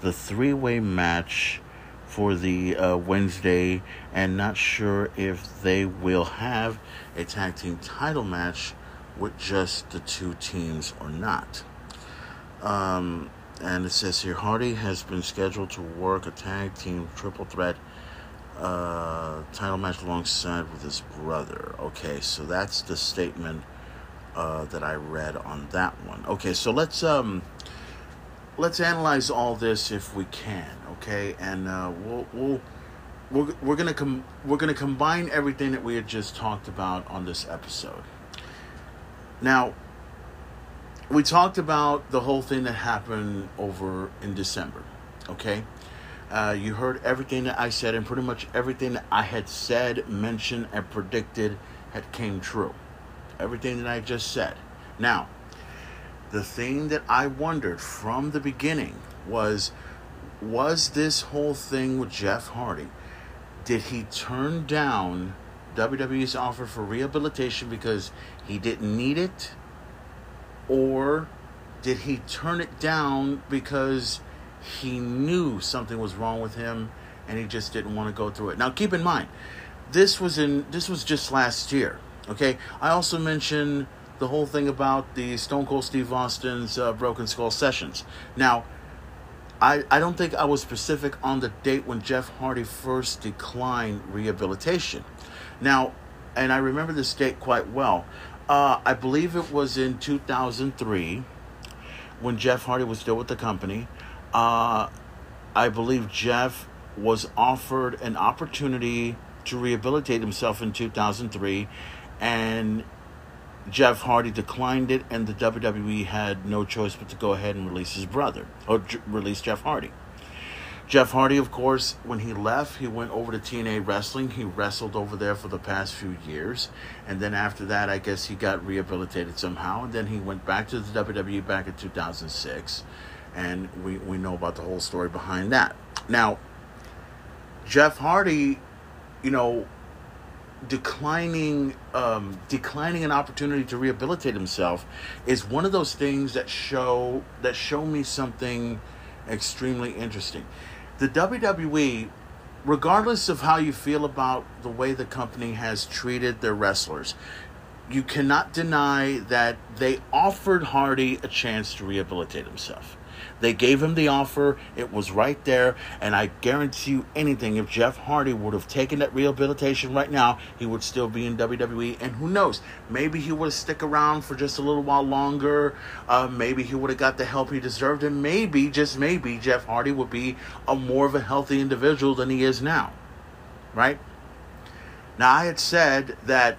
the three-way match for the Wednesday, and not sure if they will have a tag team title match with just the two teams or not. And it says here, Hardy has been scheduled to work a tag team triple threat title match alongside with his brother. Okay, so that's the statement that I read on that one. Okay, so let's analyze all this if we can. Okay, and we're gonna combine everything that we had just talked about on this episode. Now, we talked about the whole thing that happened over in December, okay? You heard everything that I said, and pretty much everything that I had said, mentioned, and predicted had came true. Everything that I just said. Now, the thing that I wondered from the beginning was this whole thing with Jeff Hardy, did he turn down WWE's offer for rehabilitation because he didn't need it, or did he turn it down because he knew something was wrong with him and he just didn't want to go through it? Now, keep in mind, this was just last year. Okay, I also mentioned the whole thing about the Stone Cold Steve Austin's Broken Skull sessions. Now, I don't think I was specific on the date when Jeff Hardy first declined rehabilitation. Now, and I remember this date quite well. I believe it was in 2003 when Jeff Hardy was still with the company. I believe Jeff was offered an opportunity to rehabilitate himself in 2003, and Jeff Hardy declined it, and the WWE had no choice but to go ahead and release his brother, or release Jeff Hardy. Jeff Hardy, of course, when he left, he went over to TNA Wrestling. He wrestled over there for the past few years. And then after that, I guess he got rehabilitated somehow. And then he went back to the WWE back in 2006. And we know about the whole story behind that. Now, Jeff Hardy, you know, declining an opportunity to rehabilitate himself is one of those things that show me something extremely interesting. The WWE, regardless of how you feel about the way the company has treated their wrestlers, you cannot deny that they offered Hardy a chance to rehabilitate himself. They gave him the offer. It was right there. And I guarantee you anything, if Jeff Hardy would have taken that rehabilitation right now, he would still be in WWE. And who knows? Maybe he would stick around for just a little while longer. Maybe he would have got the help he deserved. And maybe, just maybe, Jeff Hardy would be more of a healthy individual than he is now. Right? Now, I had said that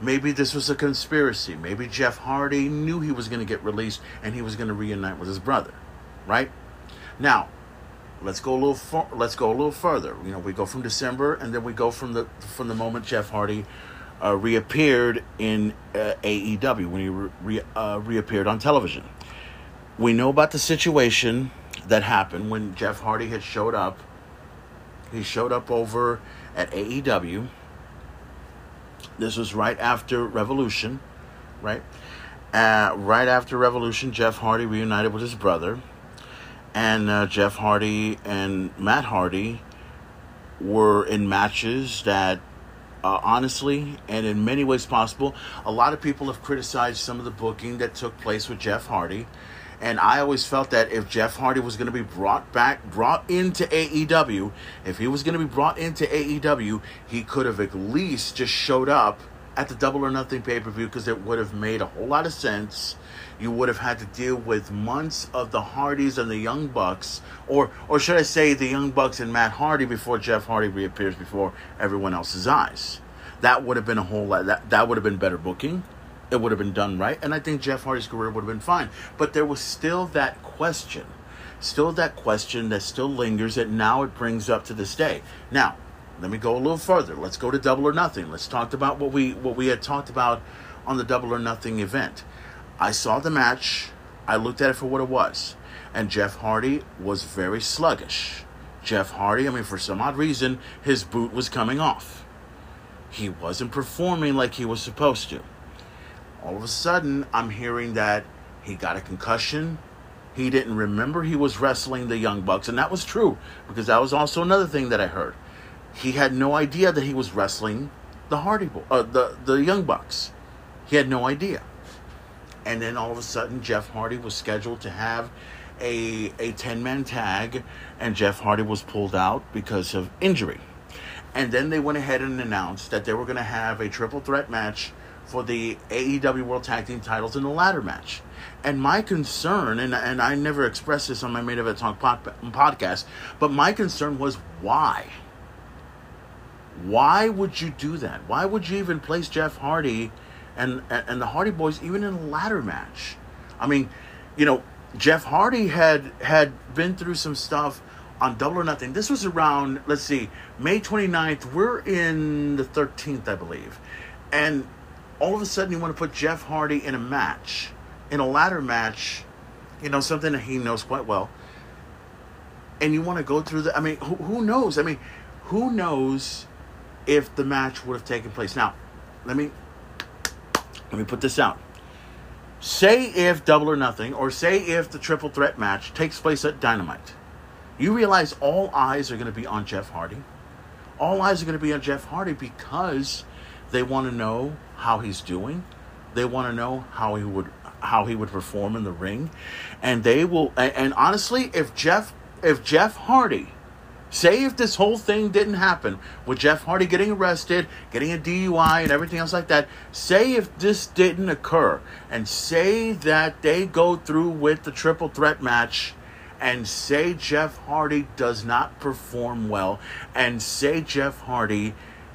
maybe this was a conspiracy. Maybe Jeff Hardy knew he was going to get released and he was going to reunite with his brother. Right? Now, let's go a little further. You know, we go from December, and then we go from the moment Jeff Hardy reappeared in AEW, when he reappeared on television. We know about the situation that happened when Jeff Hardy had showed up. He showed up over at AEW. This was right after Revolution. right? Right after Revolution, Jeff Hardy reunited with his brother. And Jeff Hardy and Matt Hardy were in matches that, honestly, and in many ways possible, a lot of people have criticized some of the booking that took place with Jeff Hardy. And I always felt that if Jeff Hardy was going to be brought into AEW, he could have at least just showed up at the Double or Nothing pay-per-view, because it would have made a whole lot of sense. You would have had to deal with months of the Hardys and the Young Bucks, or should I say the Young Bucks and Matt Hardy, before Jeff Hardy reappears before everyone else's eyes. That would have been a whole lot. That would have been better booking. It would have been done right, and I think Jeff Hardy's career would have been fine. But there was still that question that still lingers, that now it brings up to this day. Now, let me go a little further. Let's go to Double or Nothing. Let's talk about what we had talked about on the Double or Nothing event. I saw the match. I looked at it for what it was. And Jeff Hardy was very sluggish. Jeff Hardy, for some odd reason, his boot was coming off. He wasn't performing like he was supposed to. All of a sudden, I'm hearing that he got a concussion. He didn't remember he was wrestling the Young Bucks. And that was true, because that was also another thing that I heard. He had no idea that he was wrestling the the Young Bucks. He had no idea. And then all of a sudden, Jeff Hardy was scheduled to have a 10-man tag, and Jeff Hardy was pulled out because of injury. And then they went ahead and announced that they were going to have a triple threat match for the AEW World Tag Team titles in the ladder match. And my concern, and I never expressed this on my Main Event Talk podcast, but my concern was, why? Why would you do that? Why would you even place Jeff Hardy and the Hardy Boys even in a ladder match? Jeff Hardy had been through some stuff on Double or Nothing. This was around, May 29th. We're in the 13th, I believe. And all of a sudden you want to put Jeff Hardy in a match, in a ladder match, something that he knows quite well. And you want to go through the... who knows? Who knows if the match would have taken place? Now, let me put this out. Say if Double or Nothing, or say if the triple threat match takes place at Dynamite, you realize all eyes are going to be on Jeff Hardy. All eyes are going to be on Jeff Hardy because they want to know how he's doing. They want to know how he would perform in the ring, and they will. And honestly, if Jeff Hardy. Say if this whole thing didn't happen, with Jeff Hardy getting arrested, getting a DUI, and everything else like that, say if this didn't occur, and say that they go through with the triple threat match, and say Jeff Hardy does not perform well, and say Jeff Hardy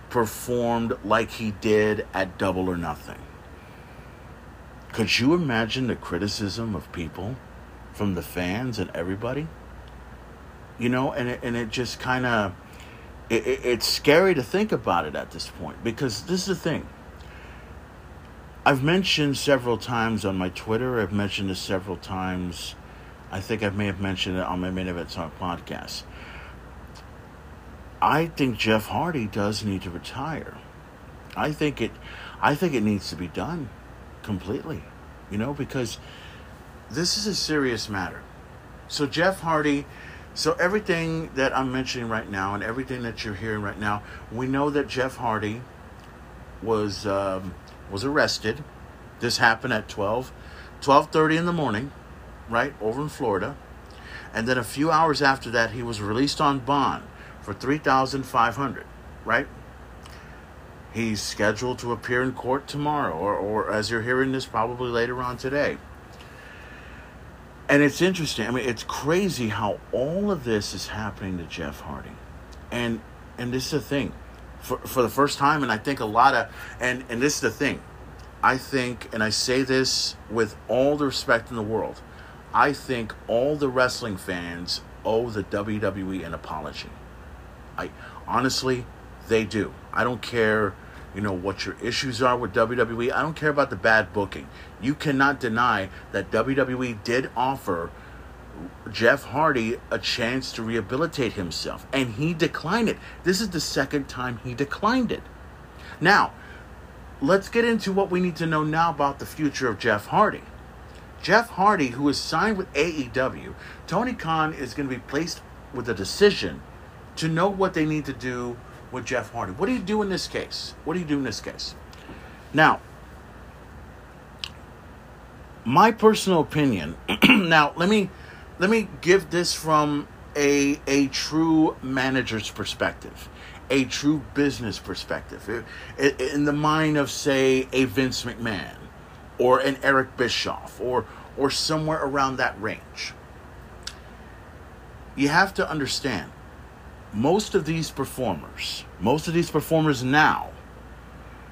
performed like he did at Double or Nothing. Could you imagine the criticism of people, from the fans and everybody? And it just kind of, it's scary to think about it at this point, because this is the thing. I've mentioned several times on my Twitter. I've mentioned this several times. I think I may have mentioned it on my Main Event Talk podcast. I think Jeff Hardy does need to retire. I think it needs to be done completely, because this is a serious matter. So Jeff Hardy... So everything that I'm mentioning right now and everything that you're hearing right now, we know that Jeff Hardy was arrested. This happened at 12:30 in the morning, right, over in Florida. And then a few hours after that, he was released on bond for $3,500, right? He's scheduled to appear in court tomorrow, or as you're hearing this, probably later on today. And it's interesting. It's crazy how all of this is happening to Jeff Hardy. And this is the thing. For the first time, and I think a lot of... And this is the thing. I think, and I say this with all the respect in the world, I think all the wrestling fans owe the WWE an apology. Honestly, they do. I don't care, what your issues are with WWE. I don't care about the bad booking. You cannot deny that WWE did offer Jeff Hardy a chance to rehabilitate himself, and he declined it. This is the second time he declined it. Now, let's get into what we need to know now about the future of Jeff Hardy. Jeff Hardy, who is signed with AEW, Tony Khan is going to be placed with a decision to know what they need to do with Jeff Hardy. What do you do in this case? Now, my personal opinion, now let me give this from a true manager's perspective, a true business perspective, in the mind of, say, a Vince McMahon or an Eric Bischoff or somewhere around that range. You have to understand, most of these performers now,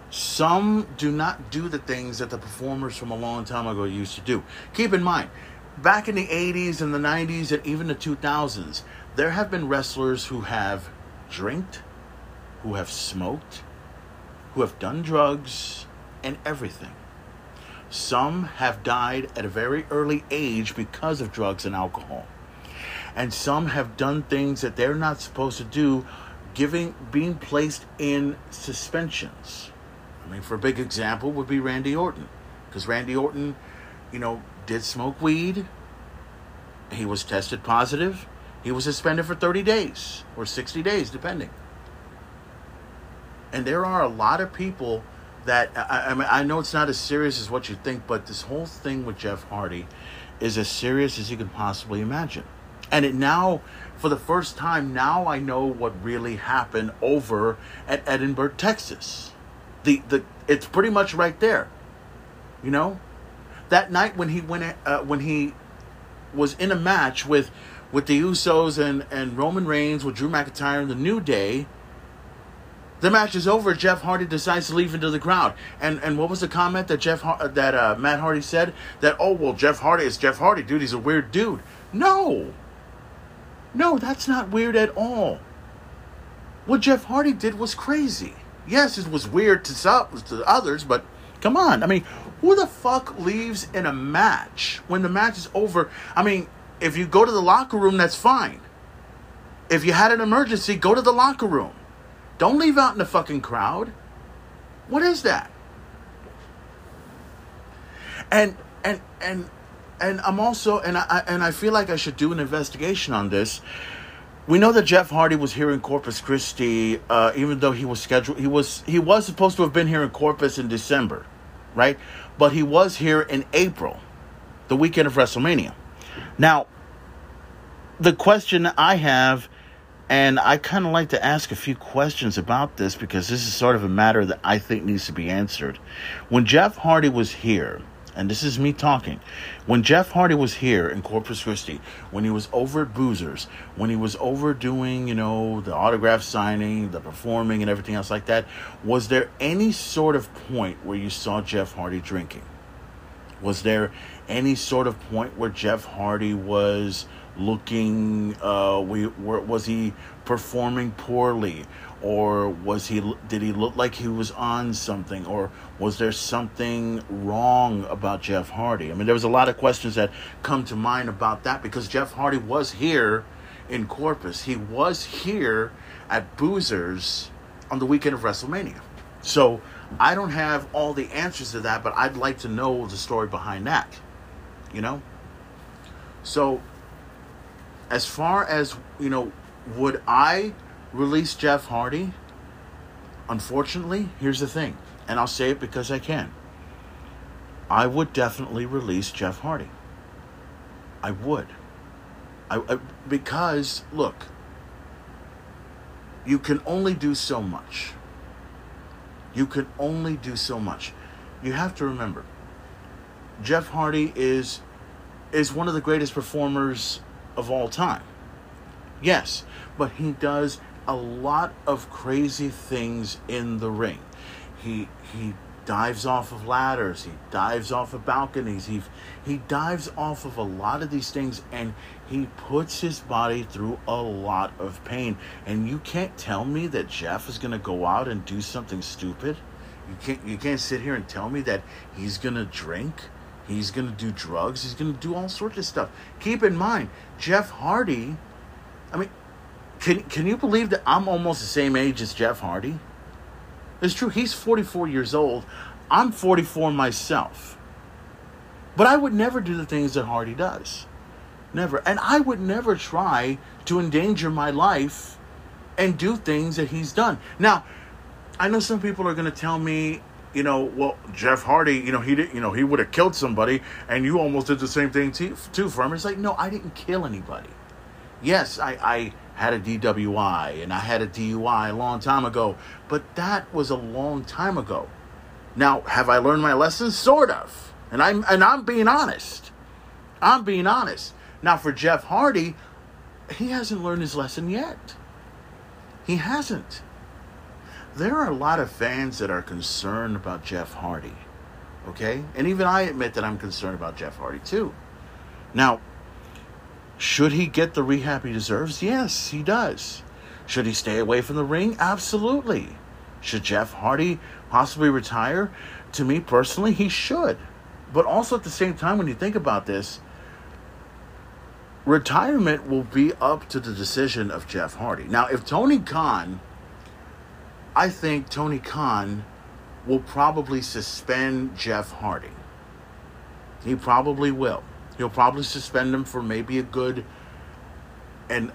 some do not do the things that the performers from a long time ago used to do. Keep in mind, back in the 80s and the 90s and even the 2000s, there have been wrestlers who have drinked, who have smoked, who have done drugs, and everything. Some have died at a very early age because of drugs and alcohol. And some have done things that they're not supposed to do, being placed in suspensions. I mean, for a big example would be Randy Orton. Because Randy Orton, did smoke weed. He was tested positive. He was suspended for 30 days or 60 days, depending. And there are a lot of people that, I mean, I know it's not as serious as what you think, but this whole thing with Jeff Hardy is as serious as you can possibly imagine. And it now, for the first time, now I know what really happened over at Edinburg, Texas. It's pretty much right there, That night when he went, when he was in a match with the Usos and Roman Reigns, with Drew McIntyre and the New Day, the match is over. Jeff Hardy decides to leave into the crowd. And what was the comment that Matt Hardy said? That, oh, well, Jeff Hardy is Jeff Hardy, dude. He's a weird dude. No, that's not weird at all. What Jeff Hardy did was crazy. Yes, it was weird to some, to others, but come on. I mean, who the fuck leaves in a match when the match is over? I mean, if you go to the locker room, that's fine. If you had an emergency, go to the locker room. Don't leave out in the fucking crowd. What is that? And I'm also, and I feel like I should do an investigation on this. We know that Jeff Hardy was here in Corpus Christi, even though he was scheduled. He was supposed to have been here in Corpus in December, right? But he was here in April, the weekend of WrestleMania. Now, the question I have, and I kind of like to ask a few questions about this because this is sort of a matter that I think needs to be answered. When Jeff Hardy was here, and this is me talking, when Jeff Hardy was here in Corpus Christi, when he was over at Boozer's, when he was over doing, the autograph signing, the performing, and everything else like that, was there any sort of point where you saw Jeff Hardy drinking? Was there any sort of point where Jeff Hardy was looking, was he performing poorly? Or did he look like he was on something? Or was there something wrong about Jeff Hardy? I mean, there was a lot of questions that come to mind about that because Jeff Hardy was here in Corpus. He was here at Boozer's on the weekend of WrestleMania. So I don't have all the answers to that, but I'd like to know the story behind that, So as far as, would I release Jeff Hardy? Unfortunately, here's the thing, and I'll say it because I can. I would definitely release Jeff Hardy. I would. I because, look, you can only do so much. You have to remember, Jeff Hardy is one of the greatest performers of all time. Yes, but he does a lot of crazy things in the ring. He dives off of ladders. He dives off of balconies. He dives off of a lot of these things, and he puts his body through a lot of pain. And you can't tell me that Jeff is going to go out and do something stupid. You can't sit here and tell me that he's going to drink. He's going to do drugs. He's going to do all sorts of stuff. Keep in mind, Jeff Hardy, I mean, can you believe that I'm almost the same age as Jeff Hardy? It's true, he's 44 years old. I'm 44 myself. But I would never do the things that Hardy does. Never. And I would never try to endanger my life and do things that he's done. Now, I know some people are going to tell me, you know, well, Jeff Hardy, you know, he did, you know, he would have killed somebody, and you almost did the same thing too for him. It's like, no, I didn't kill anybody. Yes, I had a DWI, and I had a DUI a long time ago, but that was a long time ago. Now, have I learned my lessons? Sort of. And I'm being honest. I'm being honest. Now, for Jeff Hardy, he hasn't learned his lesson yet. He hasn't. There are a lot of fans that are concerned about Jeff Hardy, okay? And even I admit that I'm concerned about Jeff Hardy, too. Now, should he get the rehab he deserves? Yes, he does. Should he stay away from the ring? Absolutely. Should Jeff Hardy possibly retire? To me, personally, he should. But also, at the same time, when you think about this, retirement will be up to the decision of Jeff Hardy. Now, if Tony Khan... I think Tony Khan will probably suspend Jeff Hardy. He probably will. He'll probably suspend him for maybe a good, and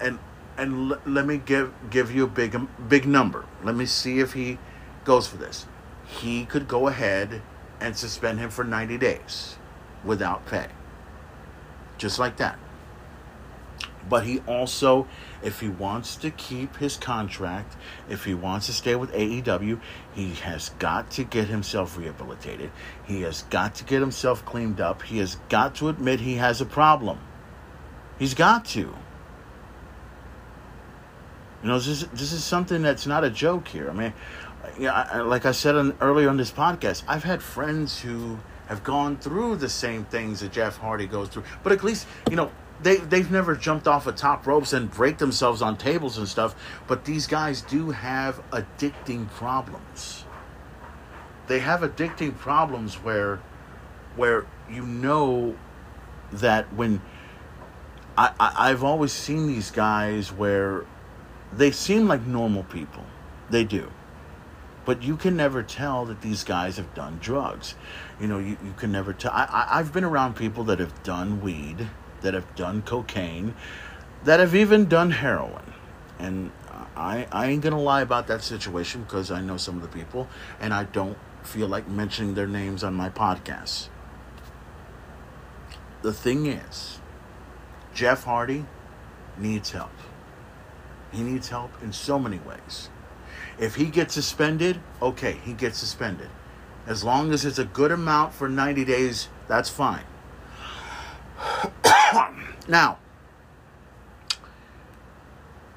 let me give you a big number. Let me see if he goes for this. He could go ahead and suspend him for 90 days without pay. Just like that. But he also, if he wants to keep his contract, if he wants to stay with AEW, he has got to get himself rehabilitated. He has got to get himself cleaned up. He has got to admit he has a problem. He's got to. You know, this is something that's not a joke here. I mean, yeah, like I said earlier on this podcast, I've had friends who have gone through the same things that Jeff Hardy goes through. But at least, you know, They've never jumped off of top ropes and break themselves on tables and stuff, but these guys do have addicting problems. They have addicting problems where you know that when I've always seen these guys where they seem like normal people. They do. But you can never tell that these guys have done drugs. You know, you can never tell. I've been around people that have done weed, that have done cocaine, that have even done heroin. And I ain't going to lie about that situation because I know some of the people and I don't feel like mentioning their names on my podcast. The thing is, Jeff Hardy needs help. He needs help in so many ways. If he gets suspended, okay, he gets suspended. As long as it's a good amount for 90 days, that's fine. Now,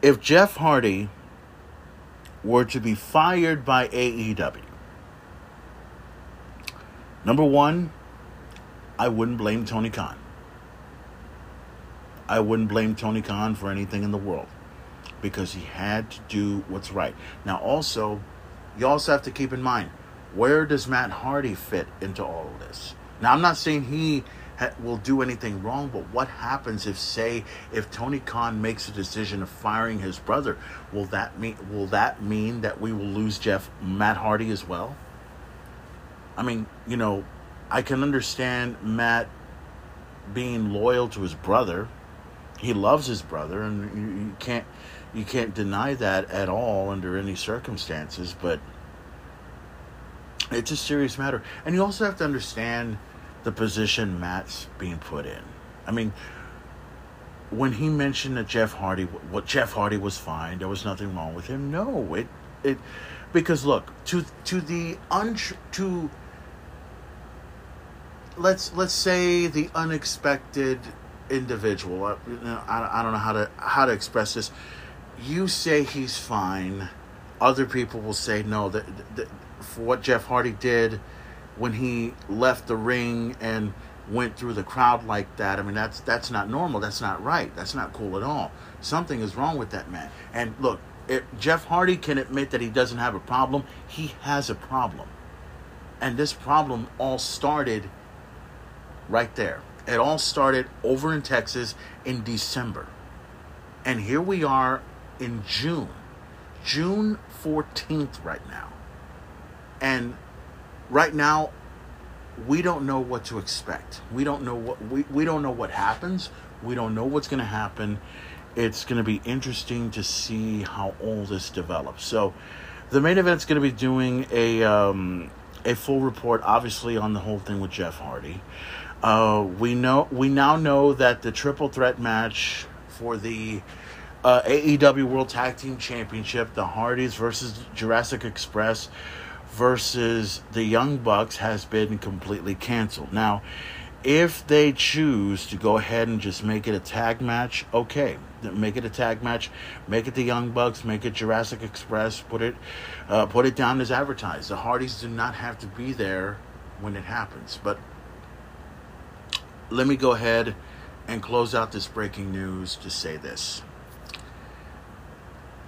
if Jeff Hardy were to be fired by AEW, number one, I wouldn't blame Tony Khan. I wouldn't blame Tony Khan for anything in the world because he had to do what's right. Now, also, you also have to keep in mind, where does Matt Hardy fit into all of this? Now, I'm not saying he will do anything wrong, but what happens if Tony Khan makes a decision of firing his brother? Will that mean that we will lose Matt Hardy as well? I mean, you know, I can understand Matt being loyal to his brother. He loves his brother, and you can't deny that at all under any circumstances, but it's a serious matter. And you also have to understand the position Matt's being put in. I mean, when he mentioned that Jeff Hardy was fine, there was nothing wrong with him. No, it because look, to let's say the unexpected individual. I don't know how to express this. You say he's fine. Other people will say no. That for what Jeff Hardy did, when he left the ring and went through the crowd like that, I mean, that's not normal. That's not right. That's not cool at all. Something is wrong with that man. And look, if Jeff Hardy can admit that he doesn't have a problem, he has a problem. And this problem all started right there. It all started over in Texas in December. And here we are in June. June 14th right now. And right now, we don't know what to expect. We don't know what we don't know what happens. We don't know what's going to happen. It's going to be interesting to see how all this develops. So, the main event's going to be doing a full report, obviously, on the whole thing with Jeff Hardy. We now know that the triple threat match for the AEW World Tag Team Championship, the Hardys versus Jurassic Express versus the Young Bucks, has been completely canceled. Now, if they choose to go ahead and just make it a tag match, okay, make it a tag match, make it the Young Bucks, make it Jurassic Express, put it down as advertised. The Hardys do not have to be there when it happens. But let me go ahead and close out this breaking news to say this.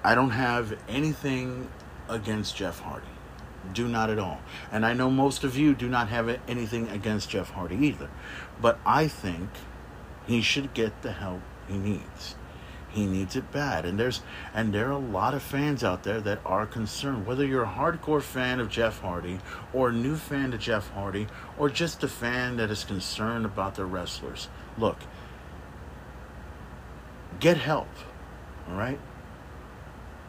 I don't have anything against Jeff Hardy. Do not at all. And I know most of you do not have anything against Jeff Hardy either. But I think he should get the help he needs. He needs it bad. And there are a lot of fans out there that are concerned. Whether you're a hardcore fan of Jeff Hardy or a new fan of Jeff Hardy or just a fan that is concerned about their wrestlers. Look, get help. All right?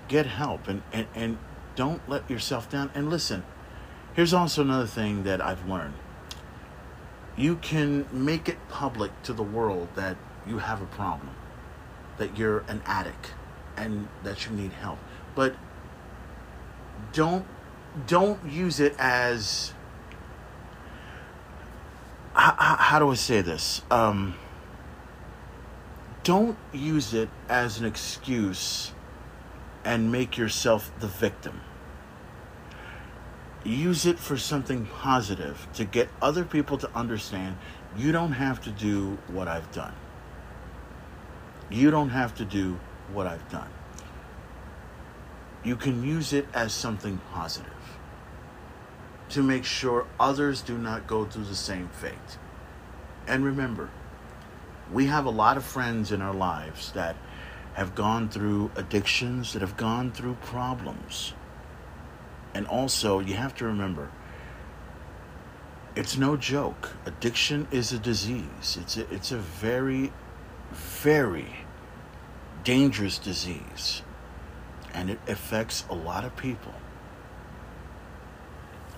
Get help. And don't let yourself down. And listen, here's also another thing that I've learned. You can make it public to the world that you have a problem, that you're an addict, and that you need help. But don't use it as, how do I say this? Don't use it as an excuse and make yourself the victim. Use it for something positive to get other people to understand you don't have to do what I've done. You don't have to do what I've done. You can use it as something positive to make sure others do not go through the same fate. And remember, we have a lot of friends in our lives that have gone through addictions, that have gone through problems. And also, you have to remember, it's no joke. Addiction is a disease. It's a very, very dangerous disease. And it affects a lot of people.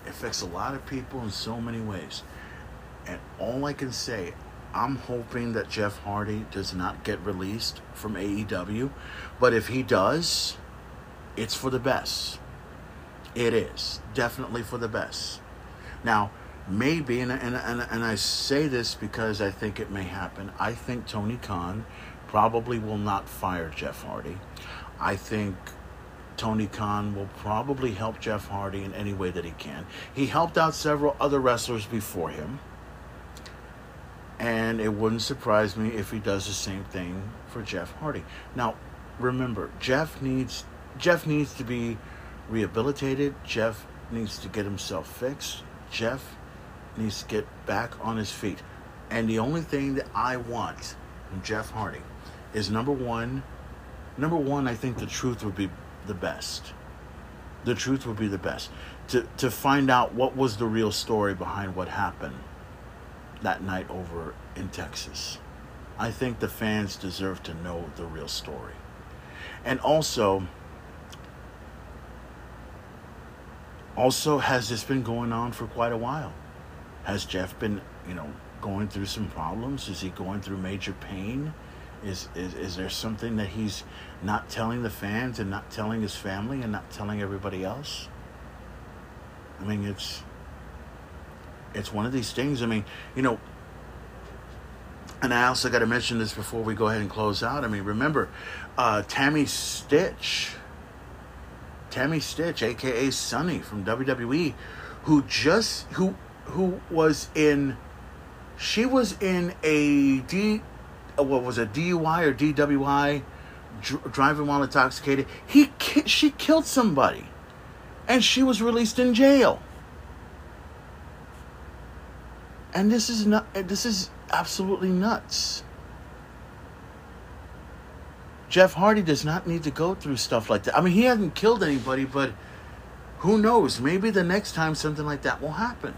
It affects a lot of people in so many ways. And all I can say, I'm hoping that Jeff Hardy does not get released from AEW. But if he does, it's for the best. It is. Definitely for the best. Now, maybe, and I say this because I think it may happen, I think Tony Khan probably will not fire Jeff Hardy. I think Tony Khan will probably help Jeff Hardy in any way that he can. He helped out several other wrestlers before him. And it wouldn't surprise me if he does the same thing for Jeff Hardy. Now, remember, Jeff needs to be rehabilitated. Jeff needs to get himself fixed. Jeff needs to get back on his feet. And the only thing that I want from Jeff Hardy is, number one, I think the truth would be the best. The truth would be the best. To find out what was the real story behind what happened that night over in Texas. I think the fans deserve to know the real story. And also, has this been going on for quite a while? Has Jeff been, going through some problems? Is he going through major pain? Is there something that he's not telling the fans and not telling his family and not telling everybody else? I mean, It's one of these things. I mean, and I also got to mention this before we go ahead and close out. I mean, remember, Tammy Stitch, a.k.a. Sunny from WWE, who was in a DUI or DWI, driving while intoxicated. She killed somebody, and she was released in jail. And this is absolutely nuts. Jeff Hardy does not need to go through stuff like that. I mean, he hasn't killed anybody, but Who knows? Maybe the next time something like that will happen.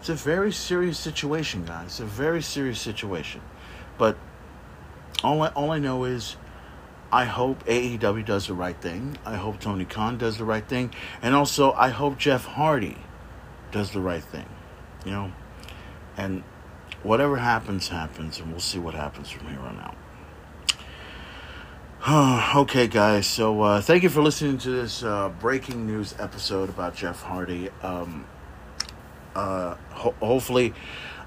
It's a very serious situation, guys. It's a very serious situation. But all I know is I hope AEW does the right thing. I hope Tony Khan does the right thing. And also, I hope Jeff Hardy does the right thing. You know? And whatever happens, happens. And we'll see what happens from here on out. Okay, guys, so thank you for listening to this breaking news episode about Jeff Hardy. Hopefully,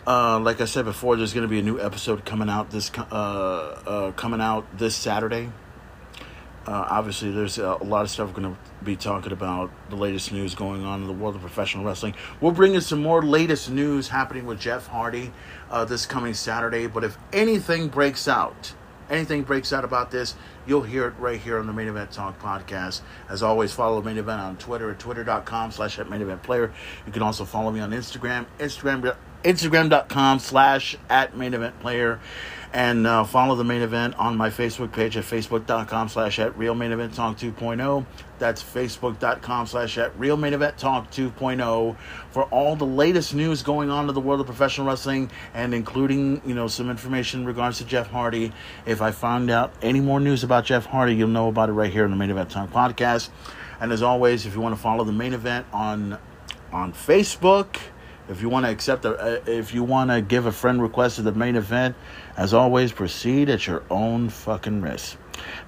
like I said before, there's going to be a new episode coming out this Saturday. Obviously, there's a lot of stuff we're going to be talking about, the latest news going on in the world of professional wrestling. We'll bring you some more latest news happening with Jeff Hardy this coming Saturday. But if anything breaks out about this, you'll hear it right here on the Main Event Talk podcast. As always, follow the Main Event on Twitter at twitter.com/@maineventplayer. You can also follow me on Instagram.com/@maineventplayer. And follow the Main Event on my Facebook page at facebook.com/@realmaineventtalk2.0. That's facebook.com/@realmaineventtalk2.0 for all the latest news going on in the world of professional wrestling, and including, you know, some information in regards to Jeff Hardy. If I find out any more news about Jeff Hardy, you'll know about it right here on the Main Event Talk podcast. And as always, if you want to follow the Main Event on Facebook, if you want to give a friend request to the Main Event, as always, proceed at your own fucking risk.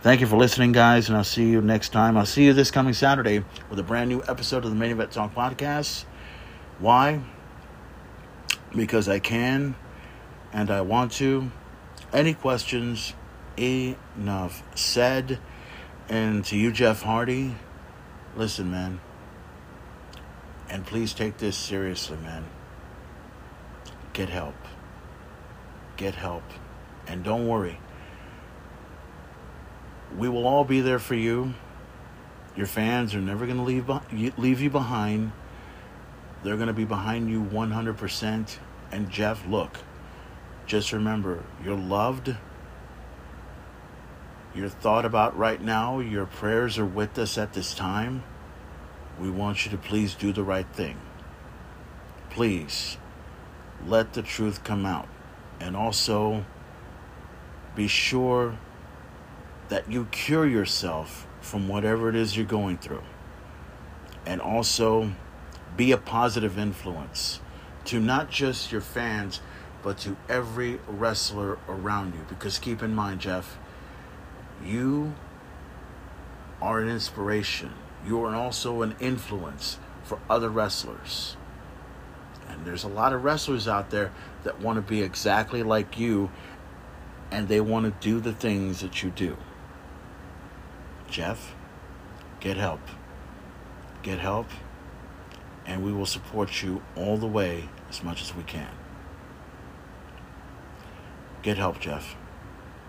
Thank you for listening, guys, and I'll see you next time. I'll see you this coming Saturday with a brand new episode of the Main Event Talk podcast. Why? Because I can and I want to. Any questions? Enough said. And to you, Jeff Hardy, listen, man. And please take this seriously, man. Get help. Get help. And don't worry. We will all be there for you. Your fans are never going to leave you behind. They're going to be behind you 100%. And Jeff, look, just remember, you're loved. You're thought about right now. Your prayers are with us at this time. We want you to please do the right thing. Please let the truth come out. And also be sure that you cure yourself from whatever it is you're going through. And also be a positive influence to not just your fans, but to every wrestler around you. Because keep in mind, Jeff, you are an inspiration. You are also an influence for other wrestlers. And there's a lot of wrestlers out there that want to be exactly like you, and they want to do the things that you do. Jeff, get help. Get help, and we will support you all the way as much as we can. Get help, Jeff.